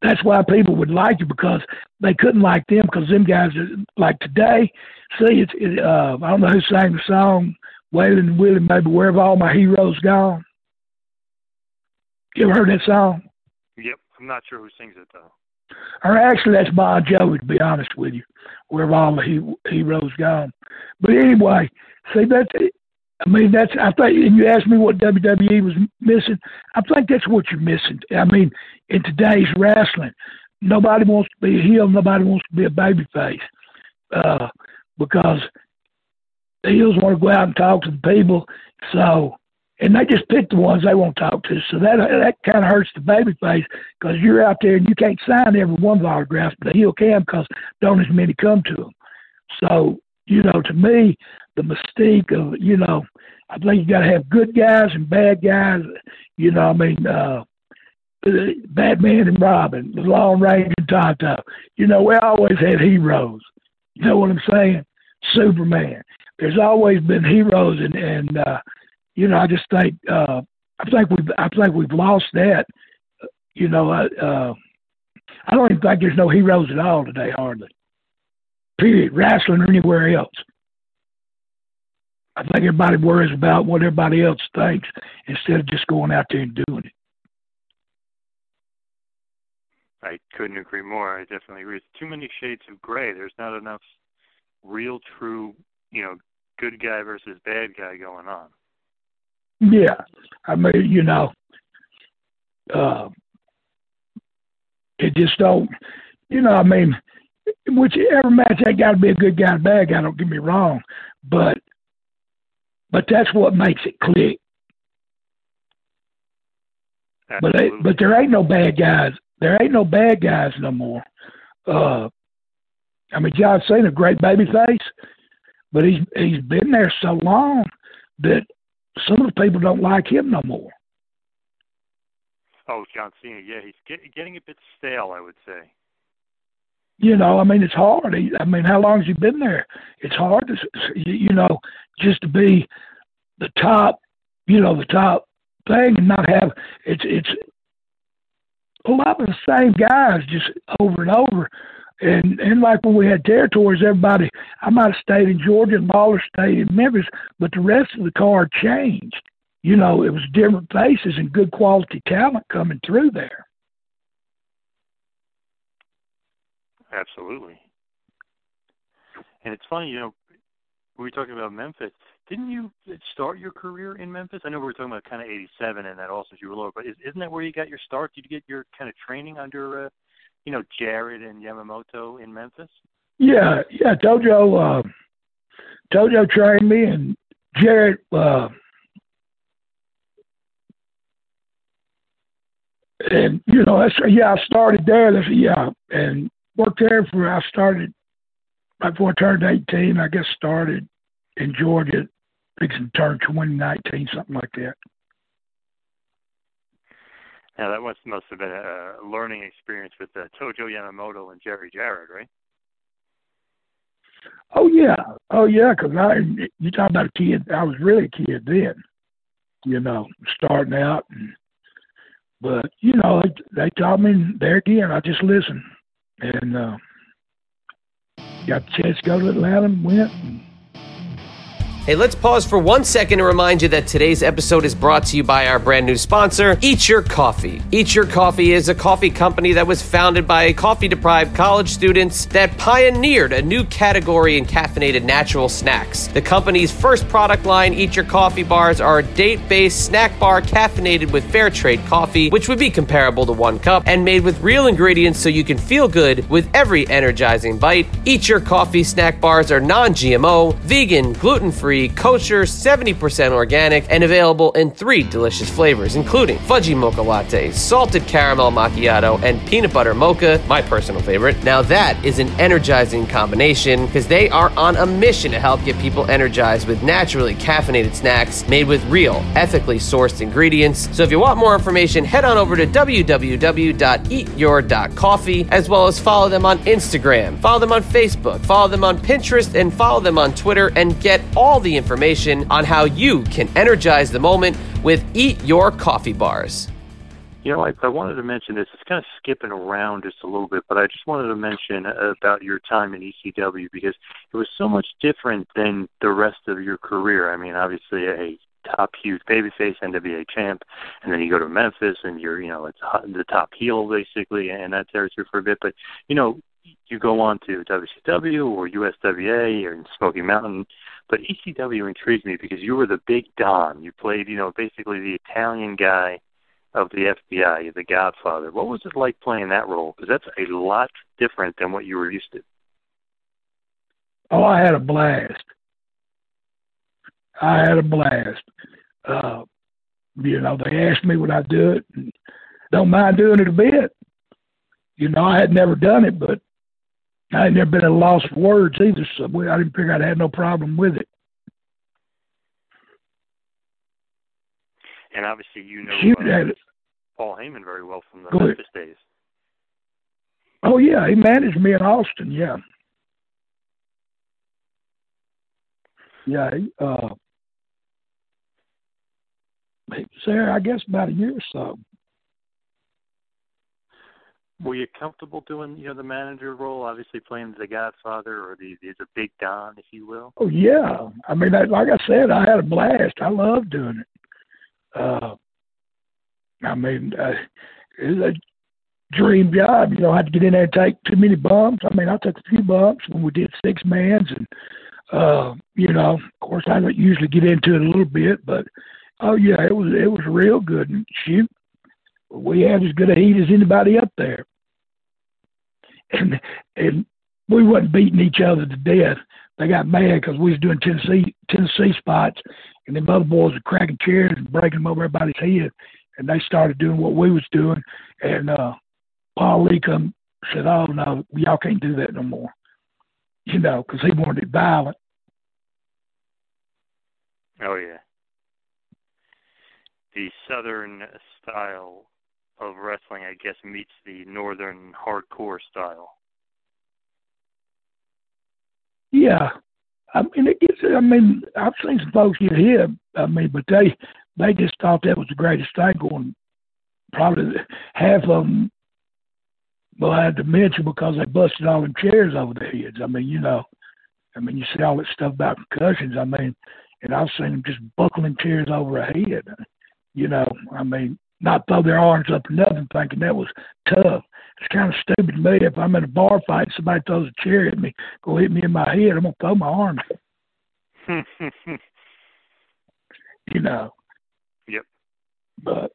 that's why people would like you, because they couldn't like them, because them guys are, like today. See, it's it, uh, I don't know who sang the song, Waylon and Willie, maybe Where Have All My Heroes Gone? You ever heard that song? Yep, I'm not sure who sings it though. Or actually, that's Bon Jovi, to be honest with you, Where Have All My he- Heroes Gone? But anyway, see, that's, I mean, that's, I think, and you asked me what W W E was missing. I think that's what you're missing. I mean, in today's wrestling, nobody wants to be a heel, nobody wants to be a babyface, uh, because the heels want to go out and talk to the people, so, and they just pick the ones they want to talk to. So that that kind of hurts the babyface, because you're out there and you can't sign every one's autograph, but the heel can, because don't as many come to them. So, you know, to me, the mystique of, you know, I think you got to have good guys and bad guys. You know, I mean, uh, Batman and Robin, the Long Range and Tonto. You know, we always had heroes. You know what I'm saying? Superman. There's always been heroes, and, and uh, you know, I just think uh, I think we've I think we've lost that. You know, I uh, I don't even think there's no heroes at all today, hardly. Period. Wrestling or anywhere else. I think everybody worries about what everybody else thinks instead of just going out there and doing it. I couldn't agree more. I definitely agree. It's too many shades of gray. There's not enough real, true, you know, good guy versus bad guy going on. Yeah, I mean, you know, uh, it just don't, you know, I mean, whichever match, I got to be a good guy and bad guy, don't get me wrong, but but that's what makes it click. Absolutely. But but there ain't no bad guys. There ain't no bad guys no more. Uh, I mean, John Cena, great babyface, but he's he's been there so long that some of the people don't like him no more. Oh, John Cena, yeah, he's get, getting a bit stale, I would say. You know, I mean, it's hard. I mean, how long has he been there? It's hard to, you know, just to be the top, you know, the top thing and not have, it's it's a lot of the same guys just over and over. And and like when we had territories, everybody, I might have stayed in Georgia and Lawler stayed in Memphis, but the rest of the card changed. You know, it was different faces and good quality talent coming through there. Absolutely. And it's funny, you know, we were talking about Memphis. Didn't you start your career in Memphis? I know we were talking about kind of eighty-seven and that also you were lower, but is, isn't that where you got your start? Did you get your kind of training under uh, you know, Jarrett and Yamamoto in Memphis? Yeah, yeah. Tojo, uh, Tojo trained me, and Jarrett, uh, and you know, that's, yeah, I started there. That's, yeah, and worked there for. I started right before I turned eighteen. I guess started in Georgia, fixing to turn twenty nineteen, something like that. Now, that must must have been a learning experience with uh, Tojo Yamamoto and Jerry Jarrett, right? Oh, yeah. Oh, yeah, because you're talking about a kid. I was really a kid then, you know, starting out. And, but, you know, they, they taught me there again. I just listened. And uh, got the chance to go to Atlanta and went. And Hey, let's pause for one second to remind you that today's episode is brought to you by our brand new sponsor, Eat Your Coffee. Eat Your Coffee is a coffee company that was founded by coffee-deprived college students that pioneered a new category in caffeinated natural snacks. The company's first product line, Eat Your Coffee bars, are a date-based snack bar caffeinated with fair trade coffee, which would be comparable to one cup, and made with real ingredients so you can feel good with every energizing bite. Eat Your Coffee snack bars are non-G M O, vegan, gluten-free, kosher, seventy percent organic, and available in three delicious flavors, including fudgy mocha latte, salted caramel macchiato, and peanut butter mocha, my personal favorite. Now that is an energizing combination, because they are on a mission to help get people energized with naturally caffeinated snacks made with real, ethically sourced ingredients. So if you want more information, head on over to w w w dot eat your dot coffee, as well as follow them on Instagram, follow them on Facebook, follow them on Pinterest, and follow them on Twitter, and get all the information on how you can energize the moment with Eat Your Coffee bars. You know, I, I wanted to mention this. It's kind of skipping around just a little bit, but I just wanted to mention about your time in E C W, because it was so much different than the rest of your career. I mean, obviously, a top huge babyface N W A champ, and then you go to Memphis, and you're, you know, it's the top heel, basically, and that territory for a bit. But, you know, you go on to W C W or U S W A or Smoky Mountain. But E C W intrigued me because you were the big Don. You played, you know, basically the Italian guy of the F B I, the Godfather. What was it like playing that role? Because that's a lot different than what you were used to. Oh, I had a blast. I had a blast. Uh, you know, they asked me would I do it. And don't mind doing it a bit. You know, I had never done it, but I had never been at a loss for words either, so I didn't figure I'd had no problem with it. And obviously, you know uh, Paul Heyman very well from the Memphis days. Oh, yeah, he managed me in Austin, yeah. Yeah, he, uh, he was there, I guess, about a year or so. Were you comfortable doing, you know, the manager role, obviously playing the Godfather or the the Big Don, if you will? Oh, yeah. I mean, I, like I said, I had a blast. I loved doing it. Uh, I mean, uh, it was a dream job. You don't have to get in there and take too many bumps. I mean, I took a few bumps when we did six mans. And, uh, you know, of course, I don't usually get into it a little bit. But, oh, yeah, it was, it was real good. And shoot, we had as good a heat as anybody up there. And and we wasn't beating each other to death. They got mad because we was doing Tennessee Tennessee spots, and the mother boys were cracking chairs and breaking them over everybody's head. And they started doing what we was doing. And uh, Paul Lee come said, oh, no, y'all can't do that no more, you know, because he wanted it violent. Oh, yeah. The Southern style of wrestling, I guess, meets the northern hardcore style. Yeah, I mean, it gets, I mean, I've seen some folks get hit. I mean, but they they just thought that was the greatest thing going. Probably half of them, well, I had to mention because they busted all them chairs over their heads. I mean, you know, I mean, you see all that stuff about concussions. I mean, and I've seen them just buckling chairs over a head. You know, I mean. Not throw their arms up or nothing, thinking that was tough. It's kind of stupid to me. If I'm in a bar fight and somebody throws a chair at me, go hit me in my head, I'm going to throw my arms. You know. Yep. But.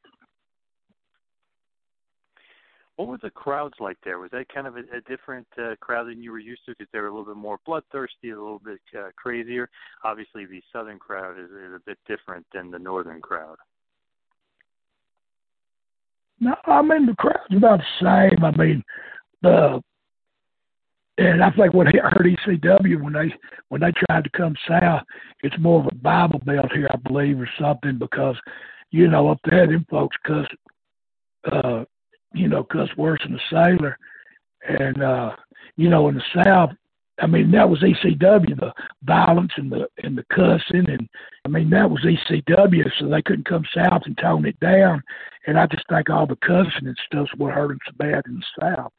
What were the crowds like there? Was that kind of a, a different uh, crowd than you were used to, because they were a little bit more bloodthirsty, a little bit uh, crazier? Obviously, the southern crowd is, is a bit different than the northern crowd. No, I mean, the crowd's about the same. I mean, the and I think what hurt E C W when they when they tried to come south, it's more of a Bible Belt here, I believe, or something, because, you know, up there, them folks cuss, uh, you know, cuss worse than a sailor. And, uh, you know, in the south, I mean, that was E C W, the violence and the and the cussing, and I mean that was E C W, so they couldn't come south and tone it down. And I just think all the cussing and stuff's what hurt them so bad in the south.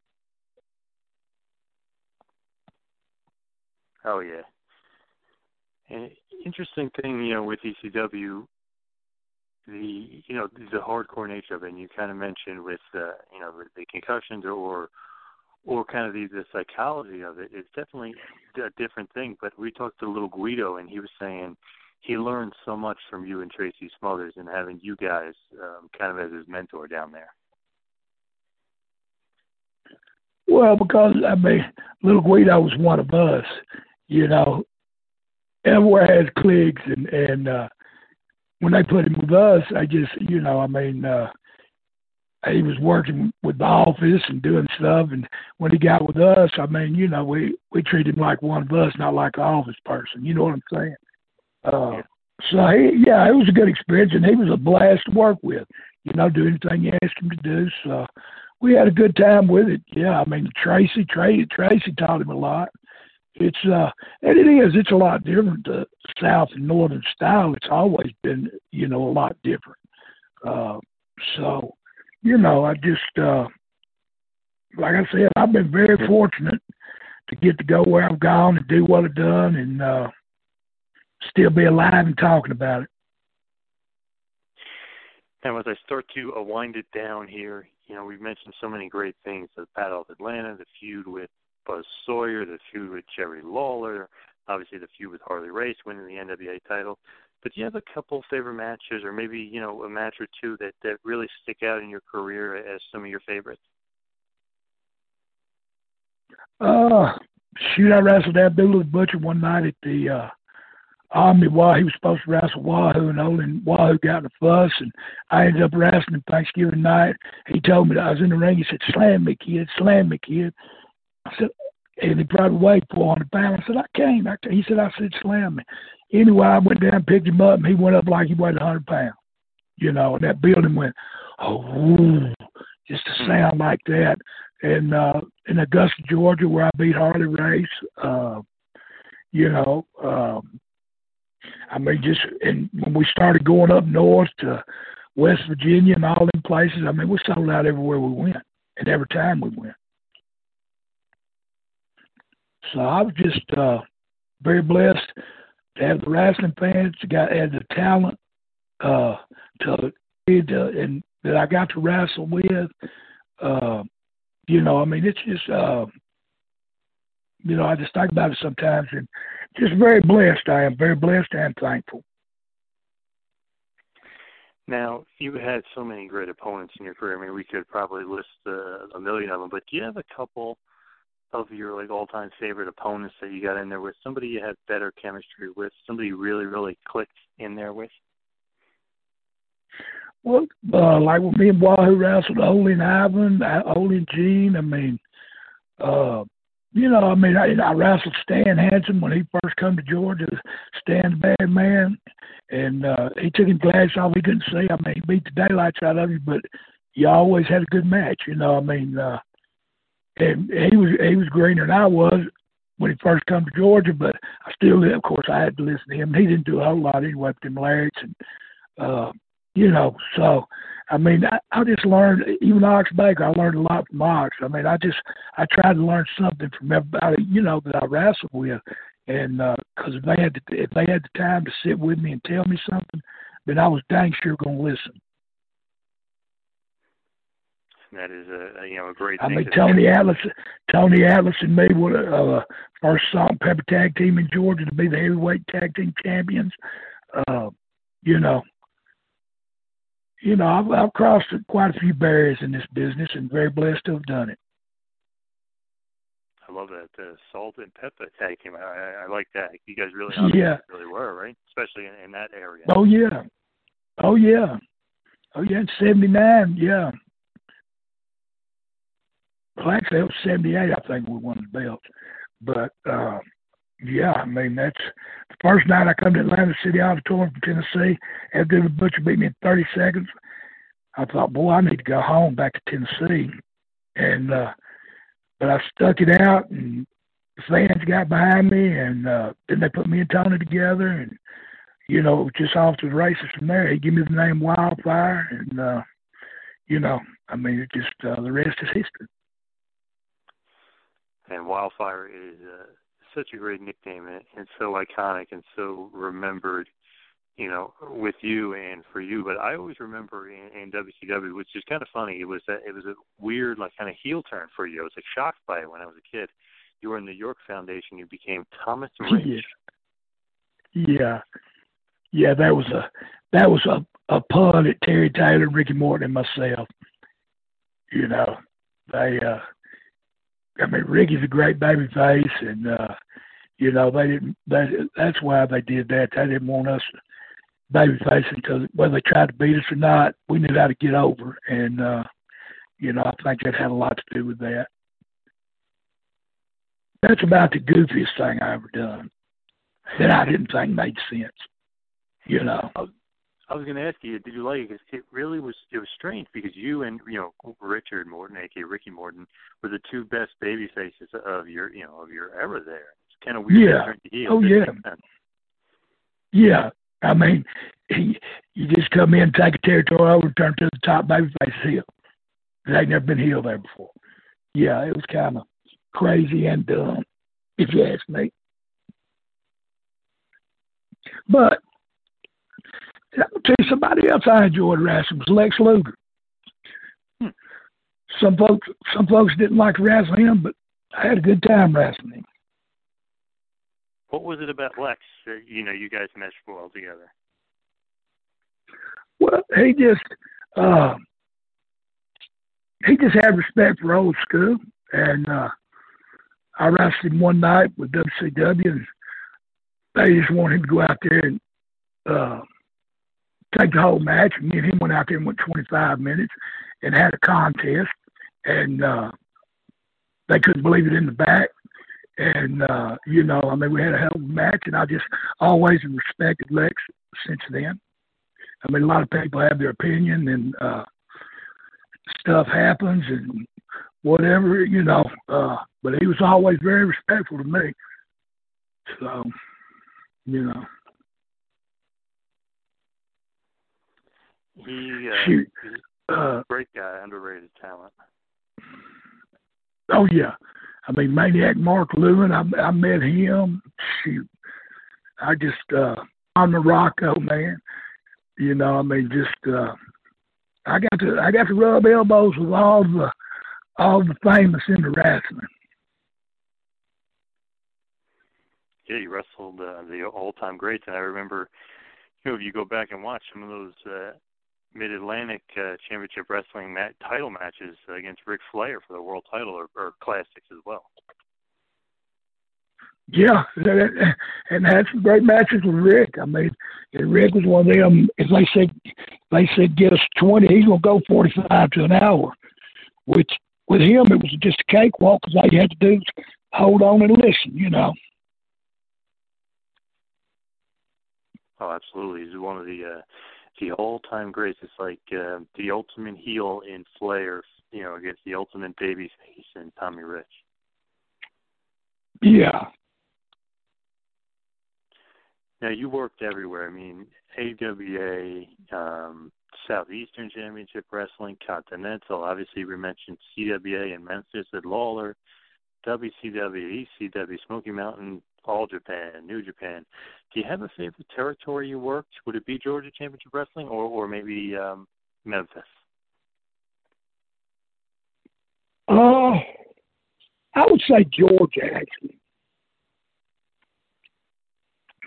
Oh yeah, And interesting thing, you know, with E C W, the you know the hardcore nature of it. And you kind of mentioned with uh, you know the concussions or or kind of the, the psychology of it. It's definitely a different thing. But we talked to Little Guido, and he was saying he learned so much from you and Tracy Smothers, and having you guys um, kind of as his mentor down there. Well, because I mean, Little Guido was one of us. You know, everywhere has cliques, and and. Uh, When they put him with us, I just, you know, I mean, uh, he was working with the office and doing stuff. And when he got with us, I mean, you know, we, we treat him like one of us, not like an office person. You know what I'm saying? Uh, so, he, yeah, it was a good experience, and he was a blast to work with. You know, do anything you asked him to do. So we had a good time with it. Yeah, I mean, Tracy, Tracy, Tracy taught him a lot. It's uh, and it is. It's a lot different to South and Northern style. It's always been, you know, a lot different. Uh, so, you know, I just uh, like I said, I've been very fortunate to get to go where I've gone and do what I've done, and uh, still be alive and talking about it. And as I start to uh, wind it down here, you know, we've mentioned so many great things: the Battle of Atlanta, the feud with Buzz Sawyer, the feud with Jerry Lawler, obviously the feud with Harley Race, winning the N W A title. But do you have a couple favorite matches, or maybe, you know, a match or two that, that really stick out in your career as some of your favorites? Uh, shoot, I wrestled Abdullah the Butcher one night at the uh, Omni Wahoo. He was supposed to wrestle Wahoo, and Ole and Wahoo got in a fuss, and I ended up wrestling Thanksgiving night. He told me that I was in the ring. He said, "Slam me, kid, slam me, kid." I said, and he probably weighed four hundred pounds. I said, I can't. I can't. He said, I said, slam me. Anyway, I went down and picked him up, and he went up like he weighed one hundred pounds. You know, and that building went, oh, just a sound like that. And uh, in Augusta, Georgia, where I beat Harley Race, uh, you know, um, I mean, just, and when we started going up north to West Virginia and all them places, I mean, we sold out everywhere we went and every time we went. So I was just uh, very blessed to have the wrestling fans, to got had the talent uh, to, to and that I got to wrestle with. Uh, you know, I mean, it's just uh, you know, I just think about it sometimes, and just very blessed. I am very blessed and thankful. Now, you had so many great opponents in your career. I mean, we could probably list uh, a million of them, but do you have a couple of your like all-time favorite opponents that you got in there with, somebody you had better chemistry with, somebody you really, really clicked in there with? Well, uh, like with me and Wahoo wrestled, Ole and Ivan, Ole and Gene, I mean, uh, you know, I mean, I, I wrestled Stan Hansen when he first come to Georgia. Stan's a bad man, and uh, he took his glass off. He couldn't see. I mean, he beat the daylights out of you, but you always had a good match, you know, I mean, uh, and he was he was greener than I was when he first come to Georgia, but I still, of course, I had to listen to him. He didn't do a whole lot anyway with them lyrics, and uh, you know. So, I mean, I, I just learned. Even Ox Baker, I learned a lot from Ox. I mean, I just I tried to learn something from everybody, you know, that I wrestled with, and because uh, if they had to, if they had the time to sit with me and tell me something, then I was dang sure going to listen. That is a, you know, a great thing. I mean, Tony Atlas, Tony Atlas and me were the uh, first salt and pepper tag team in Georgia to be the heavyweight tag team champions. Uh, you know, you know, I've, I've crossed quite a few barriers in this business, and very blessed to have done it. I love that the salt and pepper tag team. I, I like that. You guys really, yeah. really were right, especially in, in that area. Oh yeah, oh yeah, oh yeah. In seventy-nine, yeah. Well, actually, it was seventy-eight, I think, we won the belt. But, uh, yeah, I mean, that's the first night I come to Atlanta City Auditorium from Tennessee. After the Butcher beat me in thirty seconds, I thought, boy, I need to go home back to Tennessee. And uh, but I stuck it out, and the fans got behind me, and uh, then they put me and Tony together. And, you know, it was just off to the races from there. He gave me the name Wildfire, and, uh, you know, I mean, it just uh, the rest is history. And Wildfire is uh, such a great nickname and, and so iconic and so remembered, you know, with you and for you. But I always remember in, in W C W, which is kind of funny, it was that it was a weird, like, kind of heel turn for you. I was like shocked by it when I was a kid. You were in the York Foundation. You became Thomas Rich. Yeah, yeah, yeah that was a that was a, a pun at Terry Taylor, Ricky Morton, and myself. You know, they. Uh, I mean, Ricky's a great baby face, and uh, you know they didn't. They, that's why they did that. They didn't want us baby facing because whether they tried to beat us or not, we knew how to get over. And uh, you know, I think that had a lot to do with that. That's about the goofiest thing I ever done that I didn't think made sense. You know. I was going to ask you, did you like it? Cause it really was. It was strange because you and you know Richard Morton, aka Ricky Morton, were the two best baby faces of your you know of your era. There, it's kind of weird. Yeah. To heal, oh yeah. Yeah. I mean, he, you just come in, take a territory over, turn to the top baby face heel. They'd never been healed there before. Yeah, it was kind of crazy and dumb, if you ask me. But. I'm going to tell you, somebody else I enjoyed wrestling was Lex Luger. Hmm. Some folks some folks didn't like wrestling him, but I had a good time wrestling him. What was it about Lex that, you know, you guys meshed well together? Well, he just, uh, he just had respect for old school. And uh, I wrestled him one night with W C W, and they just wanted him to go out there and uh, – take the whole match, and me and him went out there and went twenty-five minutes and had a contest, and uh, they couldn't believe it in the back, and, uh, you know, I mean, we had a hell of a match, and I just always respected Lex since then. I mean, a lot of people have their opinion, and uh, stuff happens, and whatever, you know, uh, but he was always very respectful to me, so, you know. He, uh, Shoot. He's a great guy, underrated talent. Oh, yeah. I mean, Maniac Mark Lewin, I, I met him. Shoot. I just, uh, I'm the Rocco, man. You know, I mean, just, uh, I got to, I got to rub elbows with all the, all the famous in the wrestling. Yeah, you wrestled uh, the all-time greats, and I remember, you know, if you go back and watch some of those, uh, Mid-Atlantic uh, Championship Wrestling mat- title matches against Ric Flair for the world title are, are classics as well. Yeah, and had some great matches with Rick. I mean, Rick was one of them. If they said they said get us twenty, he's gonna go forty-five to an hour. Which with him, it was just a cakewalk because all you had to do was hold on and listen, you know. Oh, absolutely. He's one of the. Uh, The all-time greats. It's like uh, the ultimate heel in Flair, you know, against the ultimate babyface in Tommy Rich. Yeah. Now, you worked everywhere. I mean, A W A, um, Southeastern Championship Wrestling, Continental. Obviously, we mentioned C W A in Memphis at Lawler, W C W, E C W, Smoky Mountain, All Japan, New Japan. Do you have a favorite territory you worked? Would it be Georgia Championship Wrestling or, or maybe um, Memphis? Uh, I would say Georgia, actually.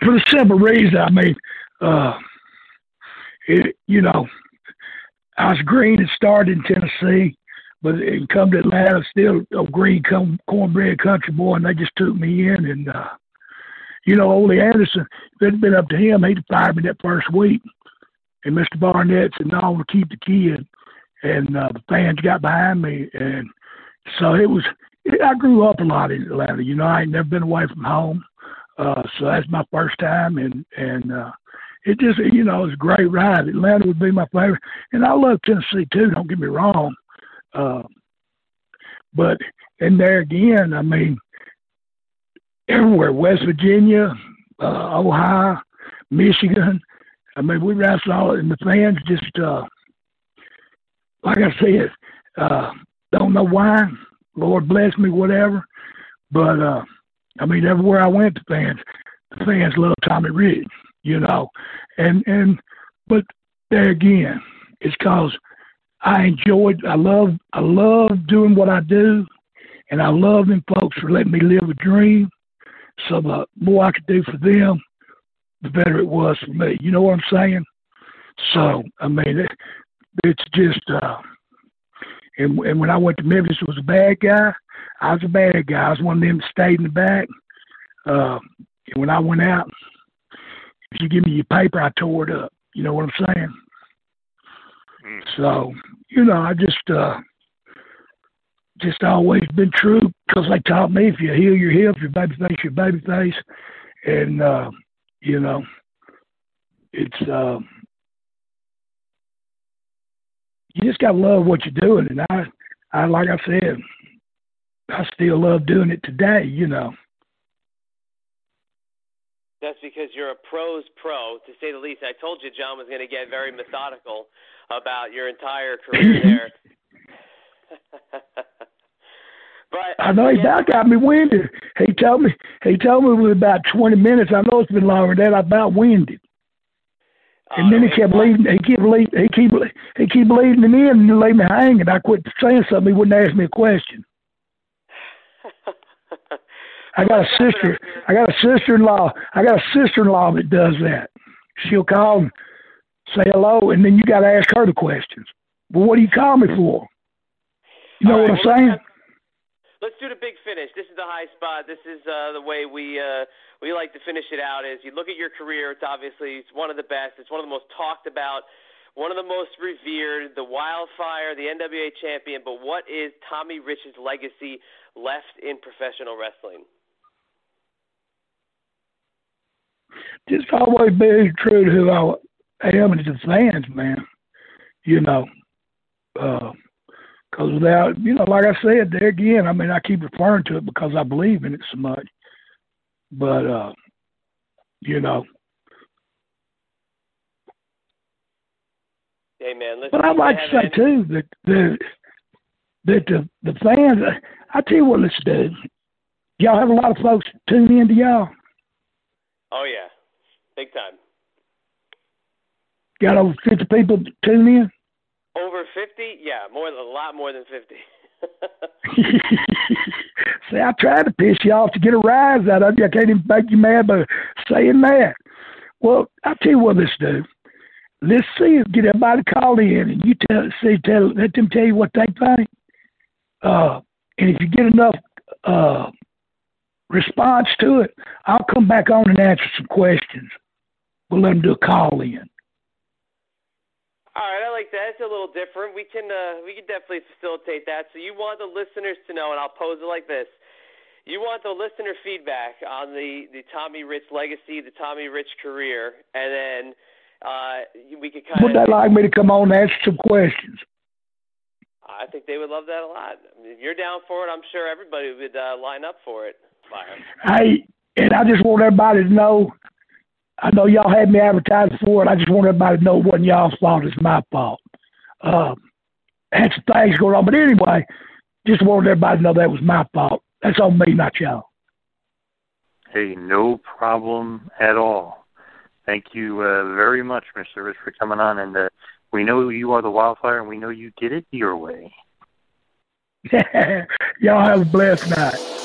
For the simple reason, I mean, uh, it, you know, I was green and started in Tennessee, but it come to Atlanta, still a green cornbread country boy, and they just took me in, and uh, you know, Ole Anderson, if it had been up to him, he'd have fired me that first week. And Mister Barnett said, no, I want to keep the kid. And uh, the fans got behind me. And so it was, it, I grew up a lot in Atlanta. You know, I ain't never been away from home. Uh, so that's my first time. And, and uh, it just, you know, it was a great ride. Atlanta would be my favorite. And I love Tennessee, too, don't get me wrong. Uh, but, and there again, I mean, everywhere, West Virginia, uh, Ohio, Michigan. I mean, we wrestled all, and the fans just, uh, like I said, uh, don't know why. Lord bless me, whatever. But uh, I mean, everywhere I went, the fans, the fans love Tommy Rich, you know. And, and but there again, it's because I enjoyed, I love, I love doing what I do, and I love them folks for letting me live a dream. So the more I could do for them, the better it was for me. You know what I'm saying? So, I mean, it, it's just, uh, and, and when I went to Memphis, it was a bad guy. I was a bad guy. I was one of them that stayed in the back. Uh, and when I went out, if you give me your paper, I tore it up. You know what I'm saying? Mm. So, you know, I just, uh, just always been true, because they taught me, if you heel, you're heel. If you're babyface, you're babyface. And, uh, you know, it's, uh, you just got to love what you're doing. And I, I, like I said, I still love doing it today, you know. That's because you're a pro's pro, to say the least. I told you John was going to get very methodical about your entire career there. But I know he about got me winded. He told me he told me it was about twenty minutes. I know it's been longer than that. I about winded. And then he kept leaving. He kept leaving. He keep he keep leaving me in and leaving me hanging. I quit saying something. He wouldn't ask me a question. I got a sister. I got a sister-in-law. I got a sister-in-law that does that. She'll call and say hello, and then you got to ask her the questions. Well, what do you call me for? You know what I'm saying? Let's do the big finish. This is the high spot. This is uh, the way we uh, we like to finish it out. Is you look at your career, it's obviously it's one of the best. It's one of the most talked about, one of the most revered, the Wildfire, the N W A champion. But what is Tommy Rich's legacy left in professional wrestling? Just always being true to who I am and to the fans, man. You know. Uh, Because without, you know, like I said, there again, I mean, I keep referring to it because I believe in it so much. But, uh, you know. Hey, man, listen, but I'd like to say, too, that, that, that the, the fans, I tell you what, let's do. Y'all have a lot of folks tune in to y'all. Oh, yeah. Big time. Got over fifty people tune in? Over fifty? Yeah, more, a lot more than fifty. See, I tried to piss you off to get a rise out of you. I can't even make you mad by saying that. Well, I'll tell you what let's do. Let's see if get everybody called in and you tell, see, tell, let them tell you what they think. Uh, and if you get enough uh, response to it, I'll come back on and answer some questions. We'll let them do a call in. All right, I like that. It's a little different. We can uh, we can definitely facilitate that. So you want the listeners to know, and I'll pose it like this. You want the listener feedback on the, the Tommy Rich legacy, the Tommy Rich career, and then uh, we could kind of... Would they like me to come on and ask some questions? I think they would love that a lot. I mean, if you're down for it, I'm sure everybody would uh, line up for it. Hey, and I just want everybody to know... I know y'all had me advertised for it. I just want everybody to know it wasn't y'all's fault. It's my fault. Um, had some things going on. But anyway, just wanted everybody to know that was my fault. That's on me, not y'all. Hey, no problem at all. Thank you uh, very much, Mister Rich, for coming on. And uh, we know you are the Wildfire, and we know you did it your way. Y'all have a blessed night.